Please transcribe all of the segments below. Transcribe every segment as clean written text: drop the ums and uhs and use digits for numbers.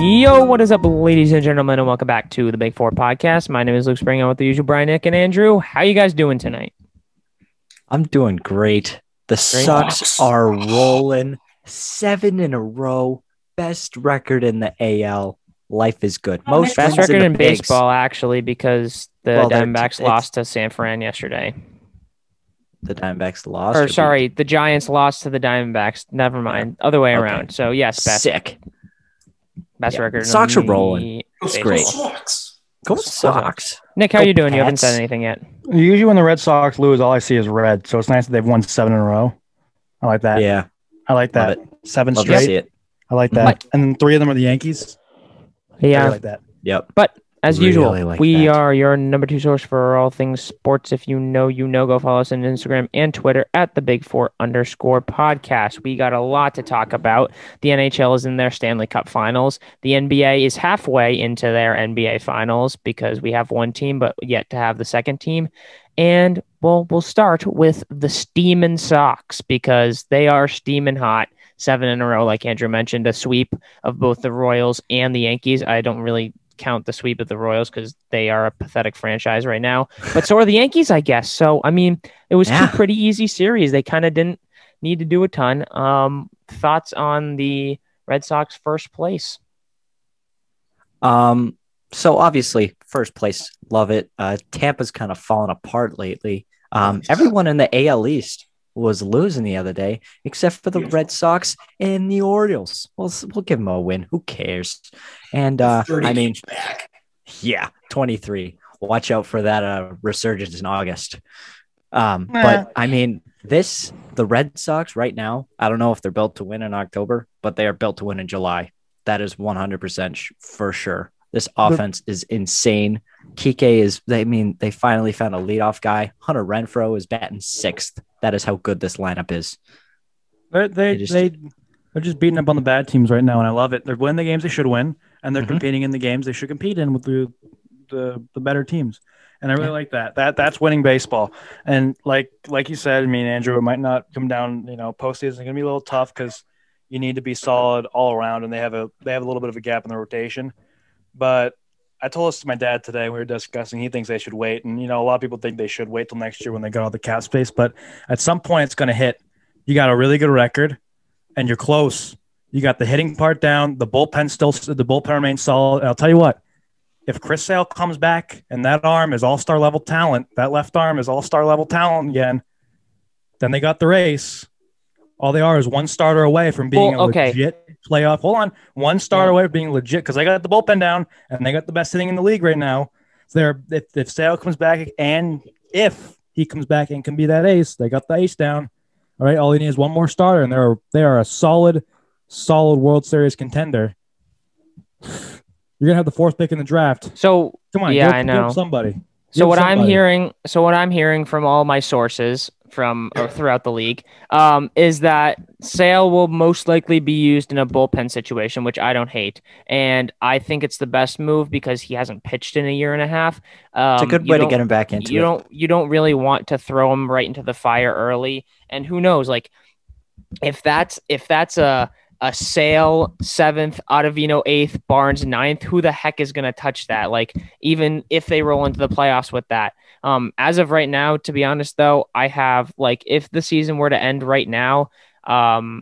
Yo, what is up, ladies and gentlemen, and welcome back to the Big Four Podcast. My name is Luke Springer with the usual Brian, Nick, and Andrew. How you guys doing tonight? I'm doing great. The Sox are rolling 7 in a row. Best record in the AL. Life is good. Most best record in baseball, actually, because the Diamondbacks lost to San Fran yesterday. The Diamondbacks lost? Or sorry, the Giants lost to the Diamondbacks. Never mind. Other way around. So, yes, best. Sick. Best record. Sox are rolling. It's great. Go Sox. Nick, how are you doing? Pats. You haven't said anything yet. Usually when the Red Sox lose, all I see is red. So it's nice that they've won 7 in a row. I like that. Yeah. I like that. 7 Love straight. I like that. And then 3 of them are the Yankees. Yeah. I like that. Yep. But as usual, we are your number 2 source for all things sports. If you know, you know. Go follow us on Instagram and Twitter at the Big Four_podcast. We got a lot to talk about. The NHL is in their Stanley Cup finals. The NBA is halfway into their NBA finals because we have one team, but yet to have the second team. And well, we'll start with the steaming Sox because they are steaming hot. 7 in a row, like Andrew mentioned, a sweep of both the Royals and the Yankees. I don't really count the sweep of the Royals because they are a pathetic franchise right now, but so are the Yankees, I guess. So I mean, it was two pretty easy series. They kind of didn't need to do a ton. Thoughts on the Red Sox first place? So obviously first place, love it. Tampa's kind of fallen apart lately. Everyone in the AL East was losing the other day, except for the Red Sox and the Orioles. We'll give them a win. Who cares? And I mean, yeah, 23. Watch out for that resurgence in August. But I mean, the Red Sox right now, I don't know if they're built to win in October, but they are built to win in July. That is 100% for sure. This offense is insane. Kiké they finally found a leadoff guy. Hunter Renfroe is batting 6th. That is how good this lineup is. They're just beating up on the bad teams right now, and I love it. They're winning the games they should win, and they're competing in the games they should compete in with the better teams. And I really like that. That's winning baseball. And like you said, I mean, Andrew, it might not come down. You know, postseason is going to be a little tough because you need to be solid all around, and they have a little bit of a gap in the rotation. But I told this to my dad today. We were discussing. He thinks they should wait, and a lot of people think they should wait till next year when they got all the cap space. But at some point, it's going to hit. You got a really good record, and you're close. You got the hitting part down. The bullpen remains solid. And I'll tell you what, if Chris Sale comes back and that arm is all-star level talent, that left arm is all-star level talent again, then they got the race. All they are is one starter away from being legit playoff. Hold on. One starter away from being legit because they got the bullpen down and they got the best hitting in the league right now. So if Sale comes back and if he comes back and can be that ace, they got the ace down. All right. All they need is one more starter, and they are a solid World Series contender. You're going to have the 4th pick in the draft. So come on. Yeah, I know. So what I'm hearing from all my sources from throughout the league is that Sale will most likely be used in a bullpen situation, which I don't hate. And I think it's the best move because he hasn't pitched in a year and a half. It's a good way to get him back into it. You don't really want to throw him right into the fire early. And who knows, like if that's a Sale 7th, Ottavino 8th, Barnes 9th. Who the heck is going to touch that? Like, even if they roll into the playoffs with that. As of right now, to be honest, though, I have, if the season were to end right now, I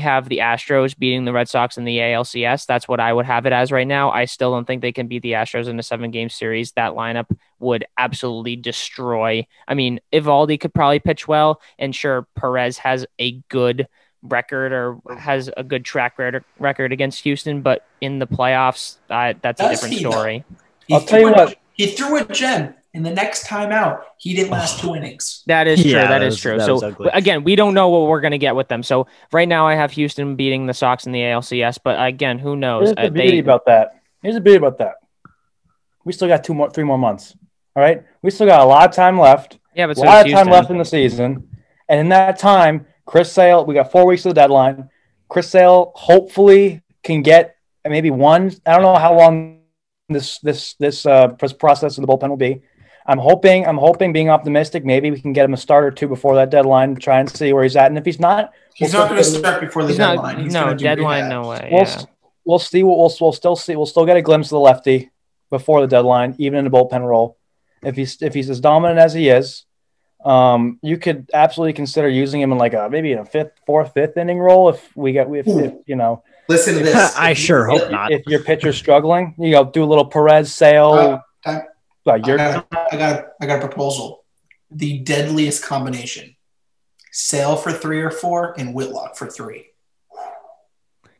have the Astros beating the Red Sox in the ALCS. That's what I would have it as right now. I still don't think they can beat the Astros in a 7-game series. That lineup would absolutely destroy. I mean, Eovaldi could probably pitch well, and sure, Perez has a good record or has a good track record against Houston, but in the playoffs, that's a different story. I'll tell you what. He threw a gem, and the next time out, he didn't last 2 innings. That is true. So again, we don't know what we're going to get with them. So right now, I have Houston beating the Sox in the ALCS, but again, who knows? Here's the beauty about that. We still got 3 more months. All right, we still got a lot of time left. Yeah, but a lot of time left in the season, and in that time. Chris Sale, we got 4 weeks to the deadline. Chris Sale hopefully can get maybe one. I don't know how long this process of the bullpen will be. I'm hoping, being optimistic, maybe we can get him a start or 2 before that deadline, try and see where he's at. And if he's not going to start before the deadline. No, no way. Yeah. we'll see what we'll still see. We'll still get a glimpse of the lefty before the deadline, even in a bullpen role. If he's as dominant as he is, you could absolutely consider using him in like a maybe in a fifth inning role if we get if you know. Listen to this. I sure hope not. If your pitcher's struggling, you know, do a little Perez, Sale. I got a proposal. The deadliest combination: Sale for 3 or 4, and Whitlock for 3.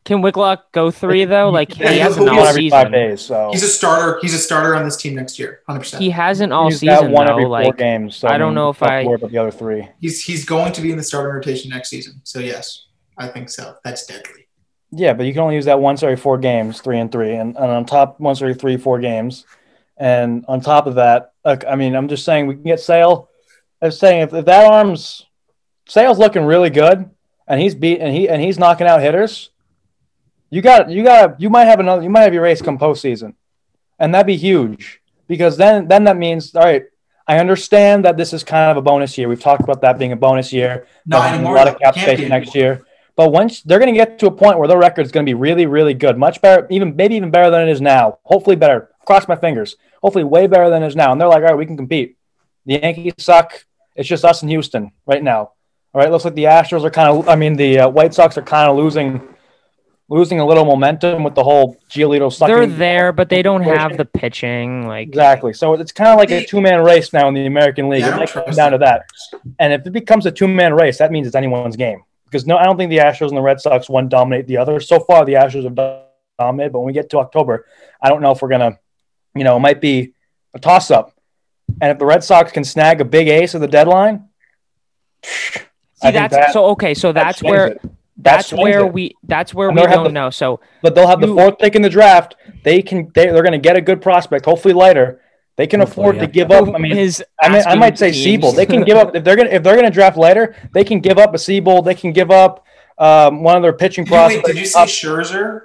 Can Whitlock go 3 though? Like he hasn't all season. 5 days, so. He's a starter. He's a starter on this team next year, 100%. He hasn't all he's season one though. Every 4 games, so I don't know if I. The other 3. He's going to be in the starting rotation next season. So yes, I think so. That's deadly. Yeah, but you can only use that once every 4 games, 3 and 3, and on top once every 3-4 games, and on top of that, I mean, I'm just saying we can get Sale. I'm saying if that arm's Sale's looking really good, and he's knocking out hitters. You might have your ace come postseason, and that'd be huge because then that means all right. I understand that this is kind of a bonus year. We've talked about that being a bonus year. Not anymore. A lot of cap space next year, but once they're going to get to a point where their record's going to be really, really good, much better, even better than it is now. Hopefully better. Cross my fingers. Hopefully way better than it is now. And they're like, all right, we can compete. The Yankees suck. It's just us in Houston right now. All right, looks like the Astros are the White Sox are kind of losing. Losing a little momentum with the whole Giolito sucking. They're there, but they don't have the pitching. Like exactly. So it's kind of like a two-man race now in the American League. It might come down to that. And if it becomes a two-man race, that means it's anyone's game. Because I don't think the Astros and the Red Sox one dominate the other. So far, the Astros have dominated. But when we get to October, I don't know if we're going to, you know, it might be a toss-up. And if the Red Sox can snag a big ace at the deadline, That's where we don't know. So, but they'll have the 4th pick in the draft. They're going to get a good prospect, hopefully Leiter. They can afford to give up. I might say Seabold. They can give up if they're going to draft Leiter. They can give up a Seabold. They can give up one of their pitching prospects. Wait, did you say Scherzer?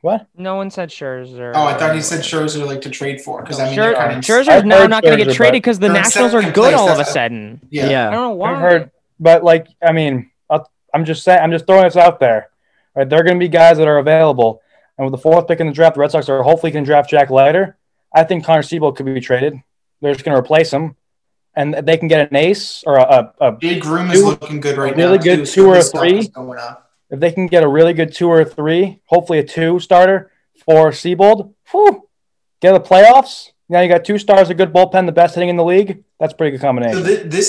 What? No one said Scherzer. Oh, I thought he said Scherzer like to trade for because Scherzer's now not going to get traded because the Nationals are good all of a sudden. Yeah, I don't know why. I'm just saying. I'm just throwing this out there. Right, there are going to be guys that are available, and with the 4th pick in the draft, the Red Sox are hopefully going to draft Jack Leiter. I think Connor Seabold could be traded. They're just going to replace him, and they can get an ace or a big room is looking good right now. Really good 2 or 3. If they can get a really good 2 or 3, hopefully a 2 starter for Seabold. Whew, get the playoffs. Now you got 2 stars, a good bullpen, the best hitting in the league. That's a pretty good combination. So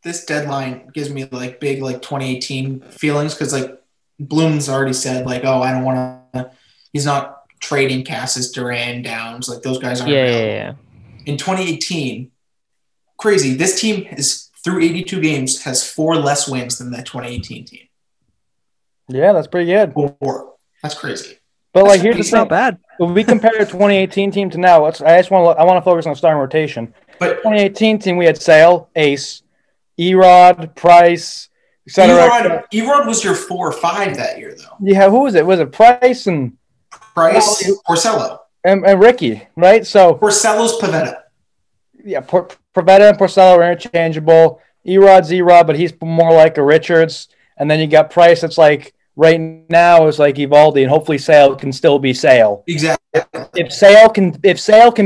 This deadline gives me like big, like 2018 feelings. Cause like Bloom's already said like, oh, I don't want to, he's not trading Cassis, Duran, Downs. Like those guys aren't. Yeah. In 2018, crazy. This team is through 82 games has 4 less wins than that 2018 team. Yeah. That's pretty good. 4. That's crazy. But like, here's the thing. Not bad. If we compare the 2018 team to now, I want to focus on starting rotation. But 2018 team, we had Sale, Ace, Erod, Price, etc. Erod was your 4 or 5 that year, though. Yeah, who was it? Was it Price, Porcello, and Ricky? Right. So Porcello's Pivetta. Yeah, Pivetta and Porcello are interchangeable. Erod's Erod, but he's more like a Richards. And then you got Price. That's like right now is like Eovaldi, and hopefully Sale can still be Sale. Exactly. If Sale can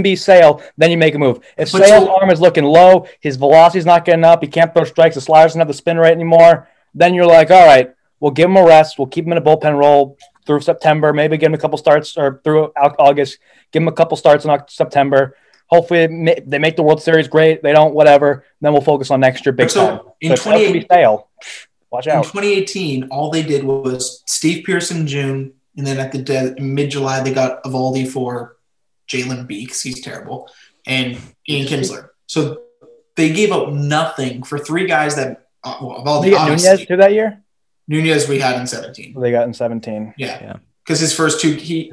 be Sale, then you make a move. Sale's arm is looking low, his velocity's not getting up, he can't throw strikes, the slider doesn't have the spin rate anymore, then you're like, all right, we'll give him a rest, we'll keep him in a bullpen role through September, maybe give him a couple starts, or through August, give him a couple starts in September. Hopefully they make the World Series great, they don't, whatever, then we'll focus on next year big time. In so if be Sale, watch out. In 2018, all they did was Steve Pearce in June, and then at the mid-July, they got Eovaldi for Jalen Beeks. He's terrible. And Ian Kinsler. So they gave up nothing for 3 guys that Eovaldi. Did you get Nunez too that year? Nunez we had in 17. They got in 17. Yeah. Because his first game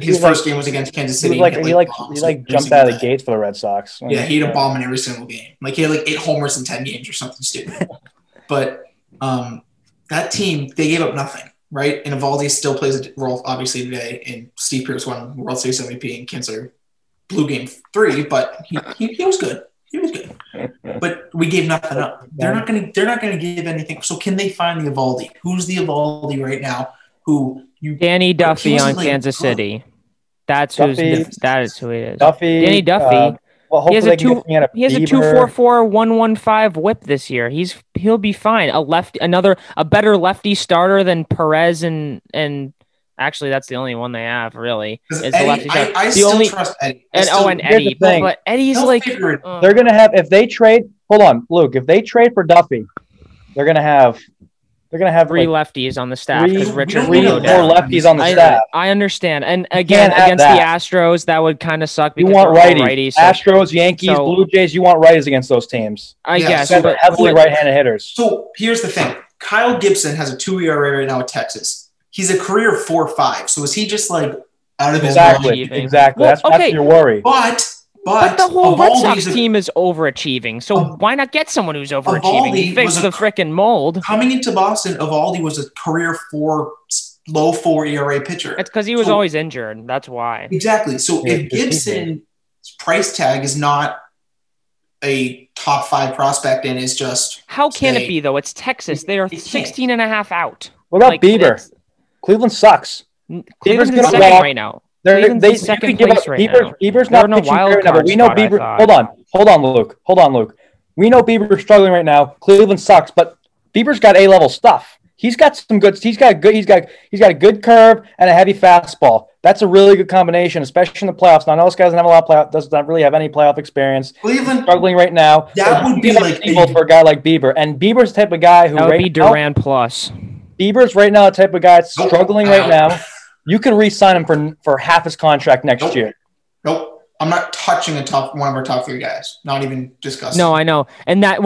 was against Kansas City. He jumped out of the gates for the Red Sox. Yeah, he had a bomb in every single game. Like he had like 8 homers in 10 games or something stupid. But that team, they gave up nothing. Right, and Eovaldi still plays a role, obviously, today. And Steve Pearce won World Series MVP and Kinsler blew Game 3, but he was good. He was good, but we gave nothing up. They're not going to give anything. So can they find the Eovaldi? Who's the Eovaldi right now? Who Danny Duffy on Kansas City. That's who. That is who he is. Duffy. Danny Duffy. Well, he has a 2.44/115 WHIP this year. He'll be fine. A better lefty starter than Perez and actually that's the only one they have really. Is Eddie, the lefty starter. I still trust Eddie. And Eddie, but Eddie's they're gonna have if they trade for Duffy, they're gonna have three lefties on the staff because Richard will go down. More lefties on the staff. I understand, and again against the Astros, that would kind of suck. Because you want righties. So. Astros, Yankees, Blue Jays. You want righties against those teams. I guess they're heavily right-handed hitters. So here's the thing: Kyle Gibson has a 2 ERA right now at Texas. He's a career 4.5. So is he just like out of his mind? Exactly. Well, that's your worry. But the whole Red Sox team is overachieving, so why not get someone who's overachieving? Fix the frickin' mold. Coming into Boston, Eovaldi was a career low 4 ERA pitcher. That's because he was always injured. That's why. Exactly. So if Gibson's price tag is not a top 5 prospect and is just... How can it be, though? It's Texas. They are 16 and a half out. What about Bieber? Cleveland sucks. Cleveland's in second right now. They second place right now. Bieber's not pitching right now, but we know Bieber. Hold on, Luke. We know Bieber's struggling right now. Cleveland sucks, but Bieber's got A-level stuff. He's got some good. He's got a good curve and a heavy fastball. That's a really good combination, especially in the playoffs. Now, I know this guy doesn't have a lot of playoff. Does not really have any playoff experience. Cleveland struggling right now. That would be like for a guy like Bieber, and Bieber's the type of guy who that would be Duran plus. Bieber's right now the type of guy that's struggling right now. You could re-sign him for half his contract next year. Nope. I'm not touching one of our top 3 guys. Not even discussing. No, I know. And that,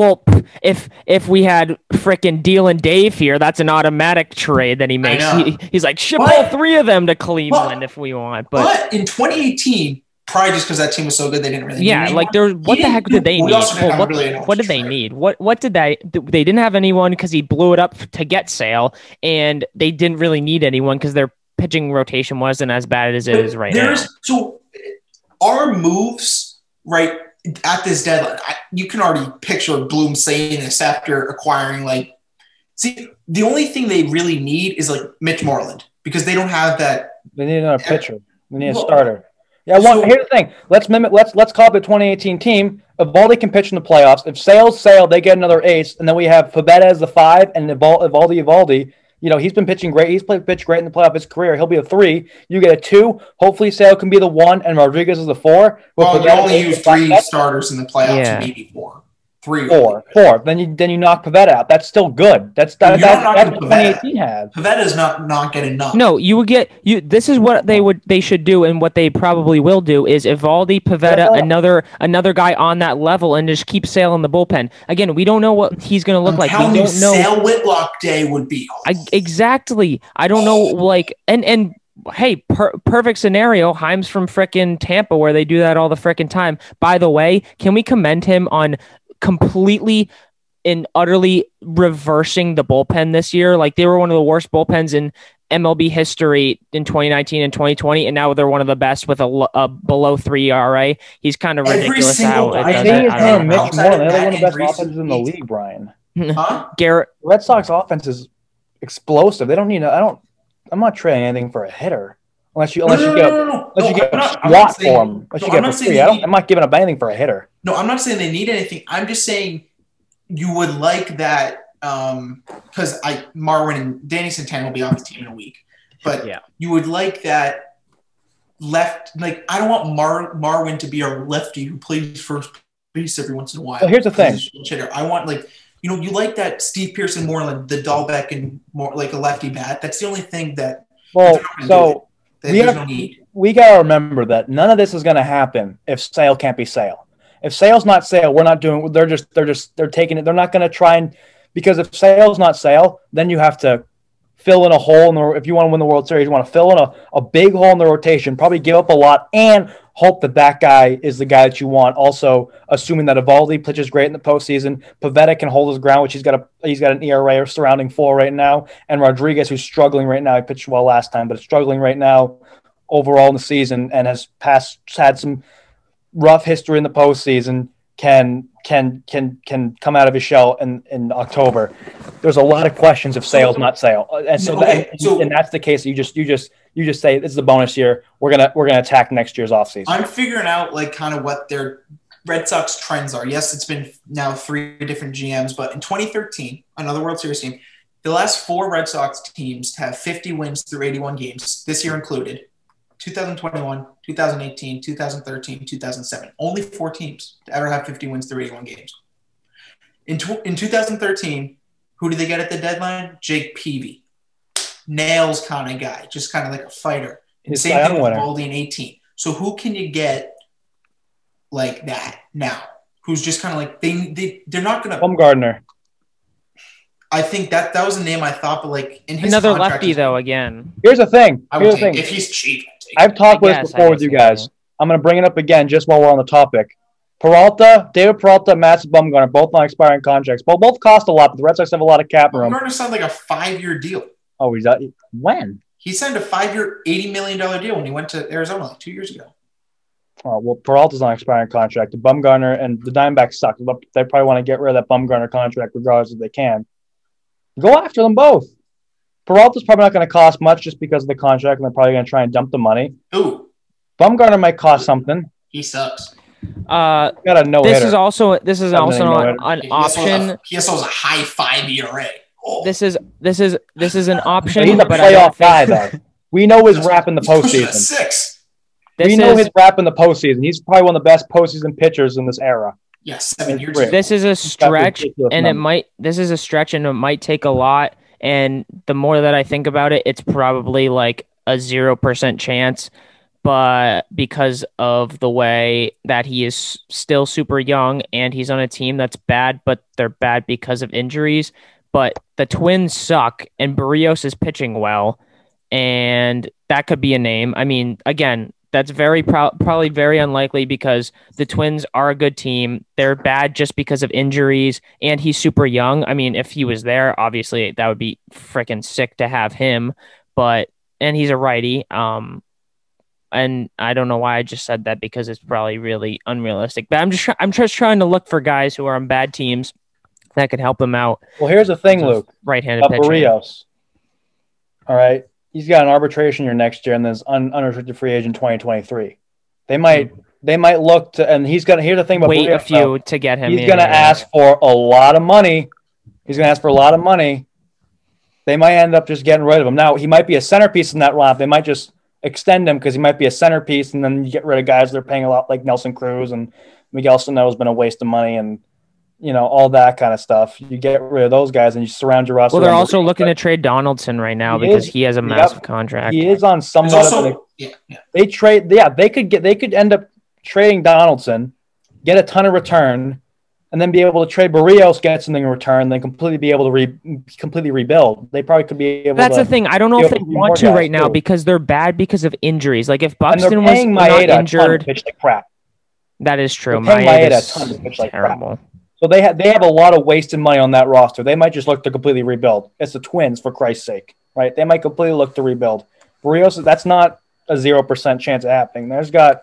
if we had frickin' Dealin' Dave here, that's an automatic trade that he makes. He's like, ship all 3 of them to Cleveland if we want. But in 2018, probably just because that team was so good, they didn't really need anyone. What the heck did they need? What did they need? What did they... They didn't have anyone because he blew it up to get Sale, and they didn't really need anyone because they're... pitching rotation wasn't as bad as it is right now. So our moves right at this deadline, you can already picture Bloom saying this after acquiring the only thing they really need is Mitch Moreland because they don't have that. They need another pitcher. They need a starter. Yeah, here's the thing. Let's call up the 2018 team. Eovaldi can pitch in the playoffs. If Sale's Sale, they get another ace, and then we have Pivetta as the 5 and Eovaldi. You know, he's been pitching great. He's pitched great in the playoff his career. He'll be a 3. You get a 2. Hopefully, Sale can be the 1, and Rodriguez is the 4. Well, you only use 3 starters in the playoffs, maybe 4. 3 or 4. Then you knock Pivetta out. That's still good. That's what 2018 had. Pivetta's not good enough. No, you would get you. This is what they should do, and what they probably will do is Eovaldi, Pivetta, another guy on that level, and just keep Sale in the bullpen. Again, we don't know what he's going to look like. How do Sale Whitlock day would be? Exactly. I don't know. Hey, perfect scenario. Heim's from frickin' Tampa, where they do that all the frickin' time. By the way, can we commend him on completely and utterly reversing the bullpen this year? Like, they were one of the worst bullpens in MLB history in 2019 and 2020, and now they're one of the best with a below 3 ERA. He's kind of ridiculous. I think he's kind of Mitch Moreland. They're one of the best offenses in the league, Brian. Huh? Red Sox offense is explosive. They don't need. I'm not trading anything for a hitter. I'm not giving up anything for a hitter. No, I'm not saying they need anything. I'm just saying you would like that because Marwin and Danny Santana will be off the team in a week. But you would like that left. Like, I don't want Marwin to be our lefty who plays first base every once in a while. Well, here's the thing. I want you like that Steve Pearce and Moreland, the Dahlbeck and more like a lefty bat. That's the only thing that. Well, so. We got to remember that none of this is going to happen if Sale can't be Sale. If Sale's not Sale, we're not doing. They're taking it. They're not going to try and because if Sale's not Sale, then you have to fill in a hole. If you want to win the World Series, you want to fill in a big hole in the rotation. Probably give up a lot and hope that guy is the guy that you want. Also, assuming that Eovaldi pitches great in the postseason, Pivetta can hold his ground, which he's got an ERA surrounding 4 right now, and Rodriguez, who's struggling right now. He pitched well last time, but is struggling right now overall in the season and has had some rough history in the postseason. Can can come out of his shell in October. There's a lot of questions if Sale's not Sale, and so, okay, and that's the case. You just say this is a bonus year. We're gonna attack next year's offseason. I'm figuring out like kind of what their Red Sox trends are. Yes, it's been now 3 different GMs, but in 2013, another World Series team, the last 4 Red Sox teams have 50 wins through 81 games, this year included. 2021, 2018, 2013, 2007. Only 4 teams to ever have 50 wins through 81 games. In 2013, who did they get at the deadline? Jake Peavy. Nails kind of guy, just kind of like a fighter. And same thing with Boldy in 18. So who can you get like that now? Who's just kind of like they're not going to. Bumgarner. I think that was a name I thought, but like in his another lefty though again. Here's the thing. If he's cheap. I've talked with this before with you guys. I'm going to bring it up again just while we're on the topic. David Peralta, Mats Bumgarner, both on expiring contracts. Both cost a lot, but the Red Sox have a lot of cap room. Bumgarner signed like a 5-year deal. Oh, he's when? He signed a 5-year, $80 million deal when he went to Arizona like 2 years ago. Oh, well, Peralta's on expiring contract. The Bumgarner and the Diamondbacks suck. They probably want to get rid of that Bumgarner contract regardless if they can. Go after them both. Peralta's probably not going to cost much just because of the contract, and they're probably going to try and dump the money. Ooh. Bumgarner might cost something. He sucks. Got a no-hitter. This is also an option. He also has a high 5 ERA. Oh. This is an option. He's a playoff guy, though. We know his rap in the postseason. His rap in the postseason. He's probably one of the best postseason pitchers in this era. Yes, 7 years. This is a stretch, and it might take a lot. And the more that I think about it, it's probably like a 0% chance, but because of the way that he is still super young and he's on a team that's bad, but they're bad because of injuries. But the Twins suck and Barrios is pitching well, and that could be a name. I mean, again, that's probably very unlikely because the Twins are a good team. They're bad just because of injuries, and he's super young. I mean, if he was there, obviously that would be freaking sick to have him. And he's a righty. And I don't know why I just said that because it's probably really unrealistic. But I'm just trying to look for guys who are on bad teams that could help them out. Well, here's the thing, Luke. Right-handed pitcher. Barrios. All right. He's got an arbitration year next year, and there's unrestricted free agent 2023. They might look to, and he's gonna. Here's the thing about wait Barrios, a few though, to get him. He's gonna ask for a lot of money. They might end up just getting rid of him. Now he might be a centerpiece in that lineup. They might just extend him because he might be a centerpiece, and then you get rid of guys that are paying a lot, like Nelson Cruz and Miguel Sano has been a waste of money, and all that kind of stuff. You get rid of those guys and you surround your roster. Well, they're also looking to trade Donaldson right now because he has a massive contract. He is on somewhat of a – they trade – yeah, they could end up trading Donaldson, get a ton of return, and then be able to trade Barrios, get something in return, then completely be able to completely rebuild. They probably could be able to – that's the thing. I don't know if they want to right now because they're bad because of injuries. Like if Buxton was not injured – pitch like crap. That is true. Maeda is terrible. So they have a lot of wasted money on that roster. They might just look to completely rebuild. It's the Twins, for Christ's sake, right? They might completely look to rebuild. Barrios, that's not a 0% chance of happening. I could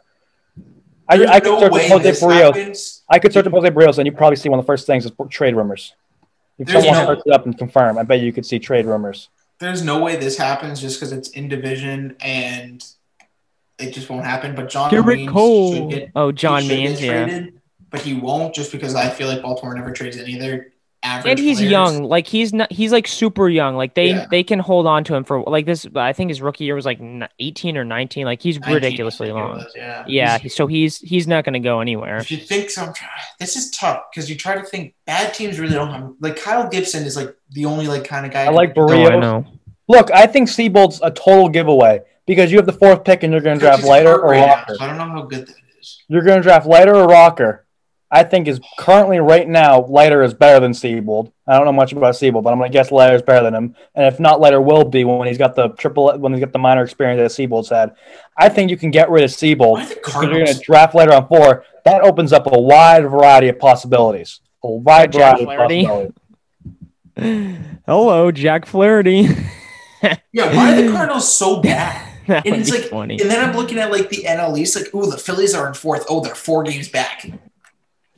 search up Jose Barrios, and you probably see one of the first things is trade rumors. If someone searches it up and confirm, I bet you could see trade rumors. There's no way this happens just because it's in division and it just won't happen. But John Means yeah. Traded. But he won't just because I feel like Baltimore never trades any of their average. And he's players. Young. Like he's like super young. Like they can hold on to him for like this. I think his rookie year was like 18 or 19. Like he's ridiculously long. Yeah. So he's not going to go anywhere. If you think so, this is tough because you try to think bad teams really don't have like Kyle Gibson is like the only like kind of guy. I like Barrios. Look, I think Seabold's a total giveaway because you have the 4th pick and you're going to draft Leiter or Rocker. I don't know how good that is. You're going to draft Leiter or Rocker. I think is currently right now, Leiter is better than Seabold. I don't know much about Seabold, but I'm going to guess Leiter is better than him. And if not, Leiter will be when he's got the minor experience that Seabold's had. I think you can get rid of Seabold because you're going to draft Leiter on 4. That opens up a wide variety of possibilities. Hello, Jack Flaherty. Yeah, why are the Cardinals so bad? And it's like, funny. And then I'm looking at like the NL East, like, ooh, the Phillies are in 4th. Oh, they're 4 games back.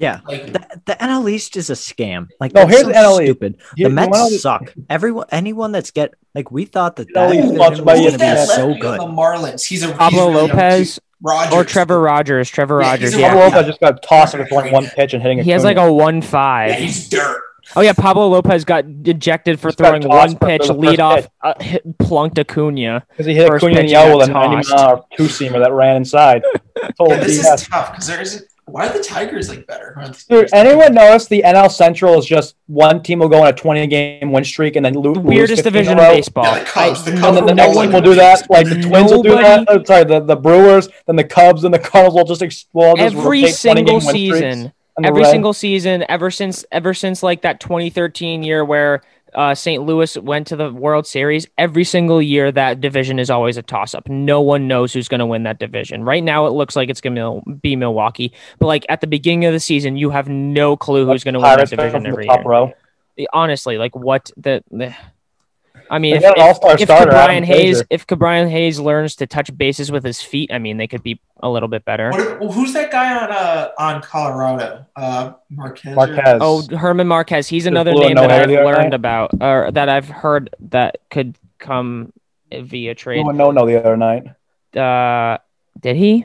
Yeah, like, the NL East is a scam. Like, no, here's so NL stupid. The Mets suck. Anyone that's get like we thought that was going to be so good. The Marlins. He's a Pablo Lopez. Rogers. Or Trevor Rogers. Trevor Rogers. Pablo Lopez just got tossed with like one pitch and hitting it. He has like a 1-5. Yeah, he's dirt. Oh yeah, Pablo Lopez got ejected for throwing one pitch, lead off, plunked Acuna because he hit Acuna in the elbow with a 90-mile two-seamer that ran inside. This is tough because there isn't. Why are the Tigers like better? Dude, anyone notice the NL Central is just one team will go on a 20-game win streak and then lose. The weirdest division of baseball. Yeah, the Cubs, and then the next team will do that. Like the Twins will do that. Oh, sorry, the Brewers, then the Cubs, and the Cardinals will just explode. Every single season. Every single season, ever since like that 2013 year where St. Louis went to the World Series, every single year that division is always a toss-up. No one knows who's going to win that division. Right now, it looks like it's going to be Milwaukee, but like at the beginning of the season, you have no clue who's going to win that division every year. Honestly, like what the I mean, if Cabrian Hayes learns to touch bases with his feet, I mean, they could be a little bit better. Who's that guy on Colorado? Marquez. Oh, Germán Márquez. He's another name that I've learned about, or that I've heard that could come via trade. No, the other night. Did he?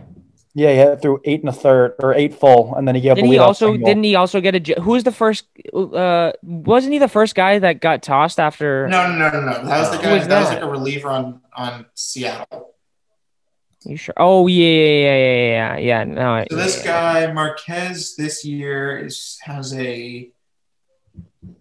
Yeah, he had through 8 1/3 or 8 full, and then he gave up a leadoff single. Didn't he also get a? Who was the first? Wasn't he the first guy that got tossed after? No. That was the guy. That was like a reliever on Seattle. You sure? Oh yeah. No. So this guy Marquez this year has a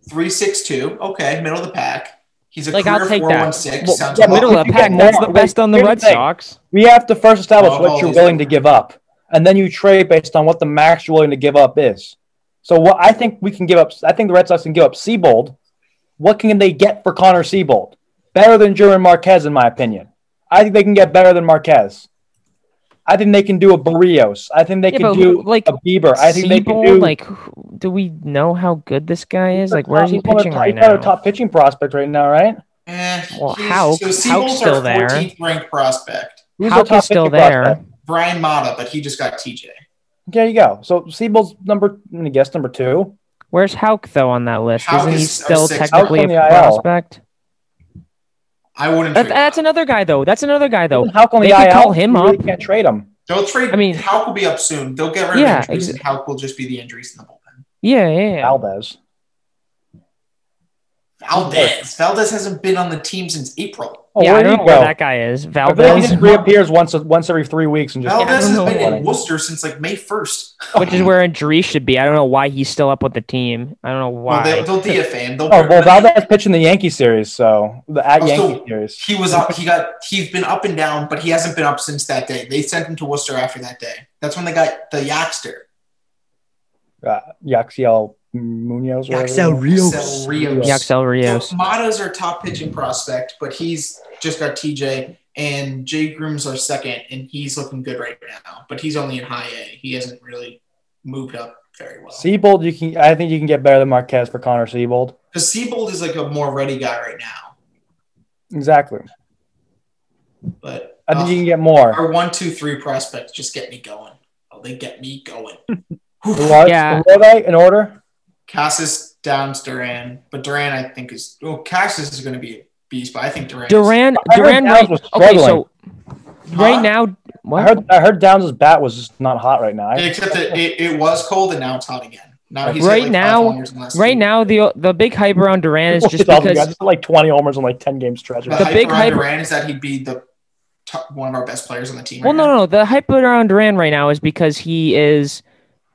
.362. Okay, middle of the pack. He's a like, career 416. Well, yeah, middle of the pack. That's the best on the Red Sox. We have to first establish what you're willing to give up, and then you trade based on what the max you're willing to give up is. So what I think we can give up, I think the Red Sox can give up Seabold. What can they get for Connor Seabold? Better than Germán Márquez, in my opinion. I think they can get better than Marquez. I think they can do a Barrios. I think they can do like a Bieber. I think they can do like. Do we know how good this guy is? Like, where is he pitching right now? He's got a top pitching prospect right now, right? Well, Houck's still there. 14th ranked prospect. Houck is still there. Prospect? Brian Mata, but he just got TJ. There you go. So Seabold's number 2. Where's Houck though on that list? Isn't he still technically a prospect? I wouldn't. That's another guy, though. Houck on the IL, call him you really up. Can't trade him. They'll trade. I mean, Houck will be up soon. They'll get rid of injuries, and Houck will just be the injuries in the bullpen. Yeah. Valdez hasn't been on the team since April. Oh, yeah, I don't know where that guy is. Valdez reappears once every 3 weeks, and just Valdez has been in Worcester since like May 1st, which is where Andrew should be. I don't know why he's still up with the team. I don't know why. Well, they'll DFA him. Valdez pitched in the Yankee series, so series. He was up. He's been up and down, but he hasn't been up since that day. They sent him to Worcester after that day. That's when they got the Yaxter. Yaxiel. Munoz, Yaxel Rios. So, Mata's our top pitching prospect, but he's just got TJ, and Jay Groom's our second, and he's looking good right now, but he's only in high A. He hasn't really moved up very well. Seabold, I think you can get better than Marquez for Connor Seabold, because Seabold is like a more ready guy right now. Exactly, but I think you can get more. Our 1, 2, 3 prospects just get me going. Oh, they get me going. Were they in order? Casas, Downs, Duran, but Duran I think is Casas is going to be a beast, but I think Duran right, was struggling. Okay, so right now, what? I heard Downs' bat was just not hot right now. Except that it was cold and now it's hot again. Now he's right like now, right now the big hype around Duran is just because like 20 homers on like 10 game stretch. The big hype around Duran is that he'd be one of our best players on the team. No, the hype around Duran right now is because he is.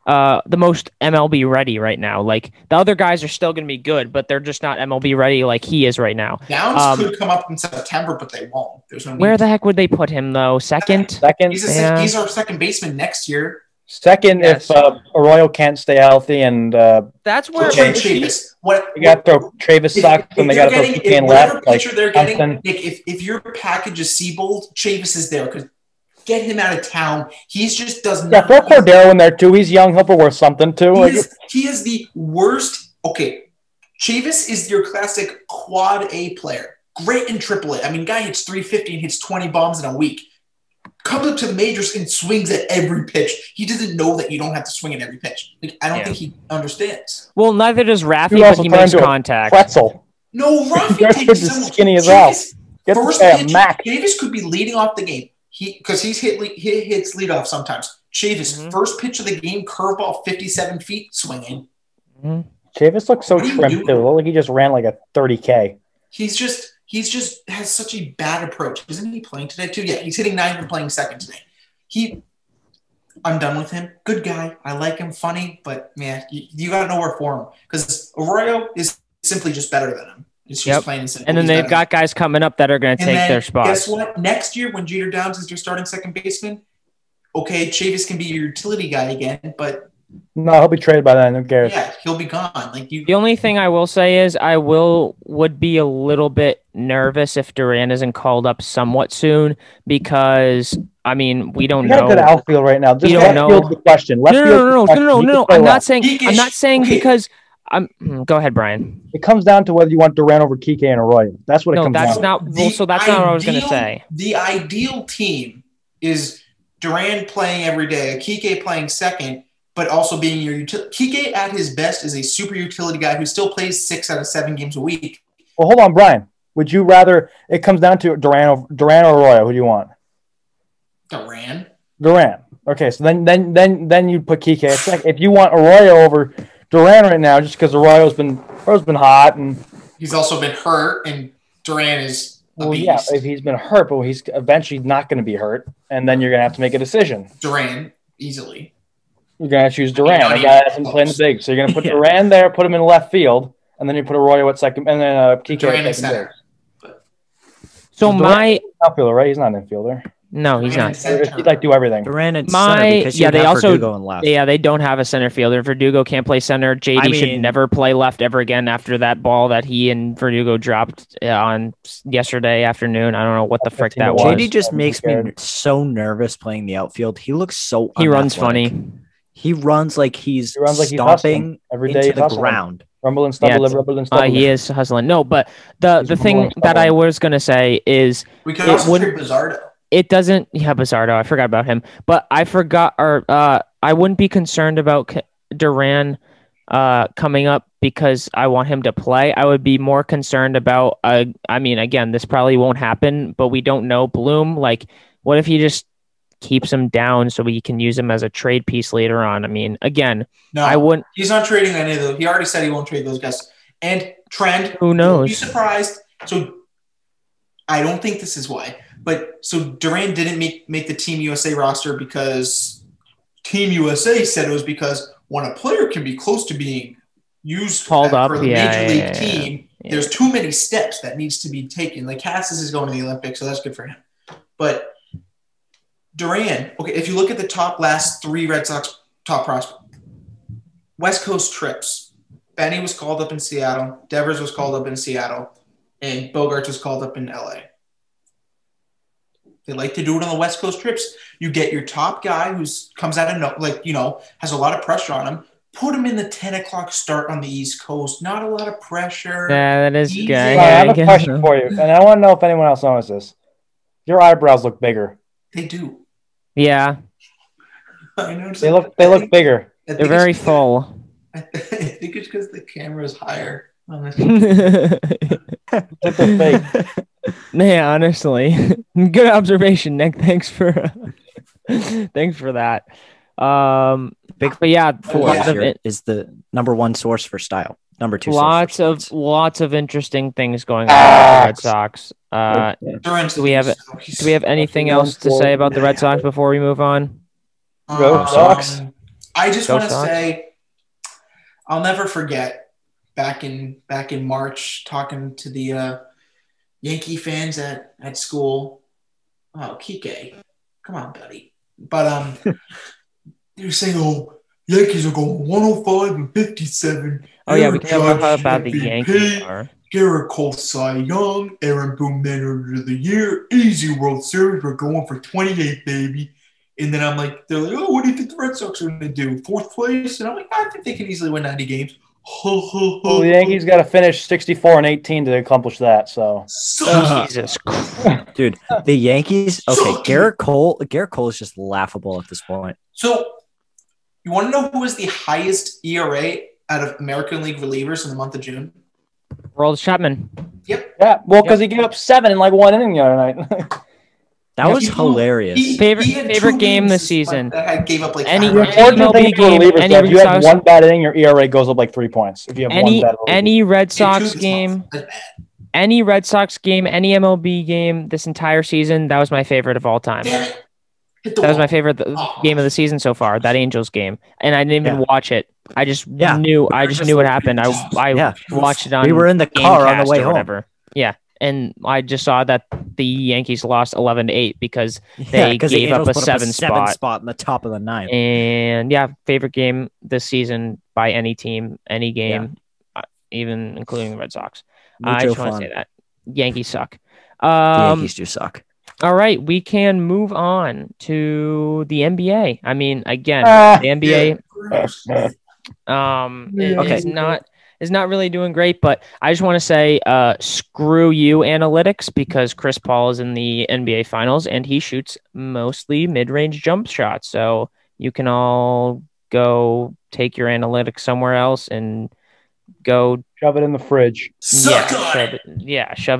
The most MLB ready right now. Like the other guys are still going to be good, but they're just not MLB ready like he is right now. Downs could come up in September, but they won't. There's no. Where the heck would they put him though? Second. He's our second baseman next year. Second, yes. If Arroyo can't stay healthy, and that's where Travis. You got to throw Travis Sox, and they got to throw Kiké and left. Like they're getting Nick, if your package is Seabold, Travis is there because. Get him out of town. He's just doesn't. Yeah, throw Cordero in there too. He's young. He'll be worth something too. He is the worst. Okay, Chavis is your classic quad A player. Great in Triple A. I mean, guy hits .350 and hits 20 bombs in a week. comes up to the majors and swings at every pitch. He doesn't know that you don't have to swing at every pitch. Like, I don't think he understands. Well, neither does Raffy, but he makes contact. Pretzel. No, Raffy takes so much. Skinny as hell. First pitch, Davis could be leading off the game. He hits leadoff sometimes. Chavis, first pitch of the game, curveball 57 feet, swinging. Mm-hmm. Chavis looks so trim, too. Like he just ran like a 30K. He's just has such a bad approach. Isn't he playing today, too? Yeah, he's hitting ninth and playing second today. I'm done with him. Good guy. I like him. Funny. But, man, you got nowhere for him. Because Arroyo is simply just better than him. It's just plain and simple. And then they've got guys coming up that are going to take their spots. Guess what? Next year, when Jeter Downs is your starting second baseman, okay, Chavis can be your utility guy again, but no, he'll be traded by then. Who cares? Yeah, he'll be gone. The only thing I will say is I would be a little bit nervous if Duran isn't called up somewhat soon because we don't know. Good outfield right now. Just don't know. The question. No. I'm not saying because. Go ahead, Brian. It comes down to whether you want Duran over Kiké and Arroyo. That's what it comes down to. That's not what I was going to say. The ideal team is Duran playing every day, Kiké playing second, but also being your utility. Kiké at his best is a super utility guy who still plays 6 out of 7 games a week. Well, hold on, Brian. Would you rather it comes down to Duran or Arroyo? Who do you want? Duran. Okay, so then you put Kiké. It's like if you want Arroyo over Duran right now, just because Arroyo's been hot and he's also been hurt, and Duran is beast. Yeah, if he's been hurt, but he's eventually not going to be hurt, and then you're going to have to make a decision. Duran easily. You're going to choose Duran. The guy hasn't played the big. So you're going to put Duran there, put him in left field, and then you put Arroyo at second, and then Kiké at second base. So my outfielder, right? He's not an infielder. No, he's not. He'd do everything. Duran at center because they also Verdugo in left. Yeah, they don't have a center fielder. Verdugo can't play center. JD should never play left ever again after that ball that he and Verdugo dropped on yesterday afternoon. I don't know what the frick that was. JD just makes me so nervous playing the outfield. He looks so unathletic. He runs funny. He runs like he's stomping every day into the ground. Rumble and stubble, rumble and stubble. He is hustling. No, but the thing that I was going to say is we could also trade Bizardo. It doesn't. Yeah, Bizardo. I forgot about him. But I forgot. Or I wouldn't be concerned about Duran coming up because I want him to play. I would be more concerned about. Again, this probably won't happen, but we don't know. Bloom. Like, what if he just keeps him down so we can use him as a trade piece later on? I wouldn't. He's not trading any of those. He already said he won't trade those guys. And Trent. Who knows? Be surprised. So I don't think this is why. But so Duran didn't make the Team USA roster because Team USA said it was because when a player can be close to being used for the major league team, there's too many steps that needs to be taken. Like Cassis is going to the Olympics, so that's good for him. But Duran, okay, if you look at the top last 3 Red Sox top prospects, West Coast trips, Benny was called up in Seattle, Devers was called up in Seattle, and Bogaerts was called up in LA. They like to do it on the West Coast trips. You get your top guy who comes out of has a lot of pressure on him. Put him in the 10 o'clock start on the East Coast. Not a lot of pressure. Yeah, that is good. I have a question for you, and I want to know if anyone else knows this. Your eyebrows look bigger. They do. Yeah. I noticed they look bigger. They're very full. I think it's because the camera is higher. Yeah, honestly, good observation, Nick. Thanks for that. But yeah, it is the number 1 source for style. Number 2, lots of interesting things going on with the Red Sox. Do we have anything else to say about the Red Sox before we move on? Go Sox. I just want to say, I'll never forget. Back in March, talking to the Yankee fans at school. Oh, Kiké, come on, buddy. But they were saying, "Oh, Yankees are going 105 and 57." Oh yeah, we can talk about the Yankees. Garrett Cole, Cy Young, Aaron Boone, Manager of the Year, easy World Series. We're going for 28, baby. And then they're like, "Oh, what do you think the Red Sox are going to do? 4th place?" And I'm like, "I think they can easily win 90 games." Well, the Yankees got to finish 64-18 to accomplish that. So Jesus Christ, dude, the Yankees. Okay, Garrett Cole is just laughable at this point. So, you want to know who is the highest ERA out of American League relievers in the month of June? Aroldis Chapman. Yep. Yeah. Well, because he gave up 7 in like one inning the other night. That was hilarious. Favorite game this season. That gave up like any game. If you have one bad inning, your ERA goes up like 3 points. If you have any Red Sox game, any MLB game this entire season, that was my favorite of all time. That was my favorite game of the season so far. That Angels game, and I didn't even watch it. I just knew. I just knew what happened. I watched it on. We were in the car on the way home. Whatever. Yeah. And I just saw that the Yankees lost 11-8 because they gave up a seven spot in the top of the ninth. And favorite game this season by any team, any game, even including the Red Sox. I just want to say that Yankees suck. The Yankees do suck. All right, we can move on to the NBA. I mean, again, the NBA. Is not really doing great, but I just want to say screw you, analytics, because Chris Paul is in the NBA Finals, and he shoots mostly mid-range jump shots. So you can all go take your analytics somewhere else and go... shove it in the fridge. Shove it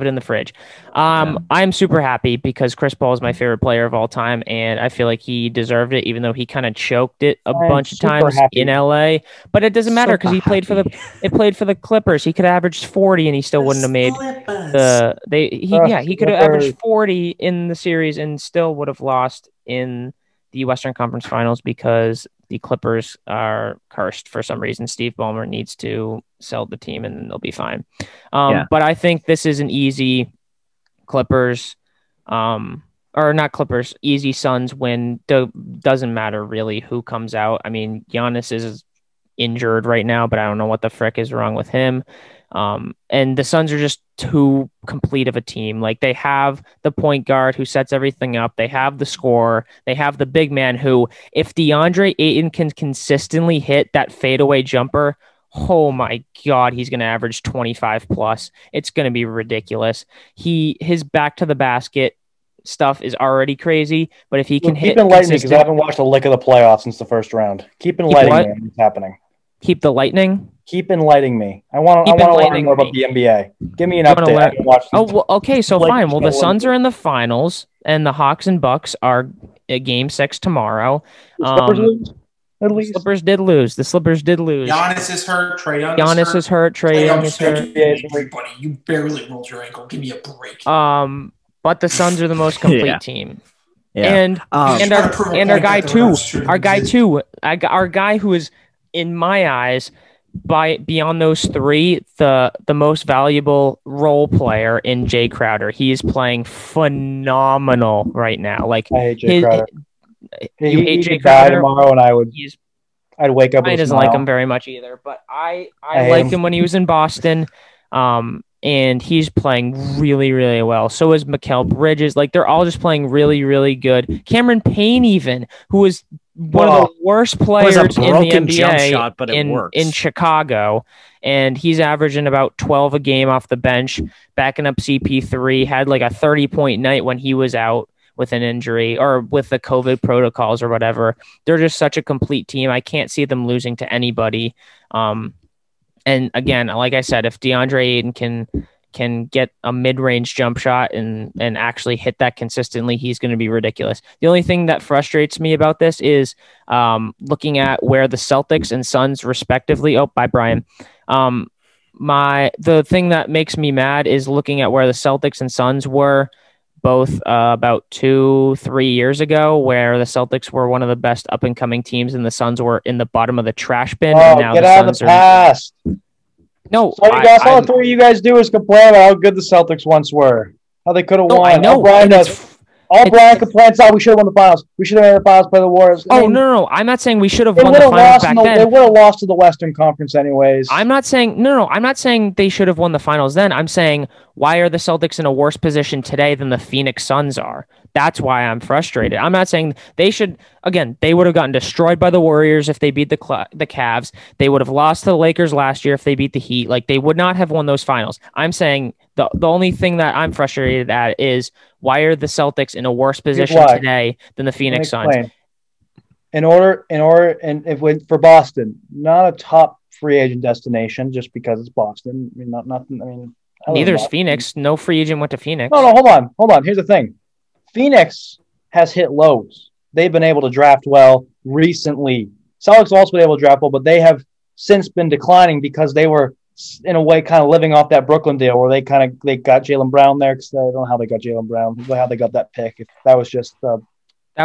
in the fridge. I'm super happy because Chris Paul is my favorite player of all time, and I feel like he deserved it, even though he kind of choked it a bunch of times in LA. But it doesn't matter because he played for the Clippers. He could have averaged 40, and he still wouldn't have made the. He could have averaged 40 in the series and still would have lost in the Western Conference Finals because the Clippers are cursed for some reason. Steve Ballmer needs to sell the team and they'll be fine. But I think this is an easy easy Suns win. Doesn't matter really who comes out. I mean, Giannis is injured right now, but I don't know what the frick is wrong with him. And the Suns are just too complete of a team. Like, they have the point guard who sets everything up. They have the scorer. They have the big man who, if DeAndre Ayton can consistently hit that fadeaway jumper, oh my God, he's going to average 25 plus. It's going to be ridiculous. His back to the basket stuff is already crazy, but if he can hit... Keep enlightening me, because I haven't watched a lick of the playoffs since the first round. Keep enlightening me. What's happening? Keep the lightning? Keep enlightening me. I want to learn more about the NBA. Give me an update. I can watch fine. Well, the Suns are in the finals, and the Hawks and Bucks are at Game 6 tomorrow. The Slippers did lose. Giannis is hurt. Trae Young is hurt. Trae Young is hurt. Everybody, you barely rolled your ankle. Give me a break. But the Suns are the most complete team. Yeah. And our guy who is, in my eyes, beyond those three, the most valuable role player in Jay Crowder. He is playing phenomenal right now. Like, I hate Jay Crowder. Tomorrow, and I'd wake up. I doesn't like him very much either, but I like him when he was in Boston. And he's playing really, really well. So is Mikal Bridges. Like, they're all just playing really, really good. Cameron Payne, even, who is one of the worst players in the NBA in Chicago. And he's averaging about 12 a game off the bench, backing up CP3, had like a 30-point night when he was out with an injury or with the COVID protocols or whatever. They're just such a complete team. I can't see them losing to anybody. And again, like I said, if DeAndre Ayton can get a mid-range jump shot and actually hit that consistently, he's going to be ridiculous. The only thing that frustrates me about this is looking at where the Celtics and Suns respectively. Oh, bye, Brian. The thing that makes me mad is looking at where the Celtics and Suns were both about 2-3 years ago, where the Celtics were one of the best up-and-coming teams and the Suns were in the bottom of the trash bin. And now get out of the past. No, so all three of you guys do is complain about how good the Celtics once were, how they could have won. I know. Brian complains we should have won the finals. We should have made the finals by the Warriors. No. I'm not saying we should have won the finals back then. They would have lost to the Western Conference anyways. I'm not saying they should have won the finals then. I'm saying, why are the Celtics in a worse position today than the Phoenix Suns are? That's why I'm frustrated. I'm not saying they should. Again, they would have gotten destroyed by the Warriors if they beat the Cavs. They would have lost to the Lakers last year if they beat the Heat. Like, they would not have won those finals. I'm saying the only thing that I'm frustrated at is, why are the Celtics in a worse position today than the Phoenix Suns? For Boston, not a top free agent destination just because it's Boston. I mean, neither is Phoenix. No free agent went to Phoenix. No, hold on. Here's the thing. Phoenix has hit lows. They've been able to draft well recently. Celtics also been able to draft well, but they have since been declining because they were, in a way, kind of living off that Brooklyn deal where they got Jaylen Brown there, because I don't know how they got Jaylen Brown, how they got that pick. That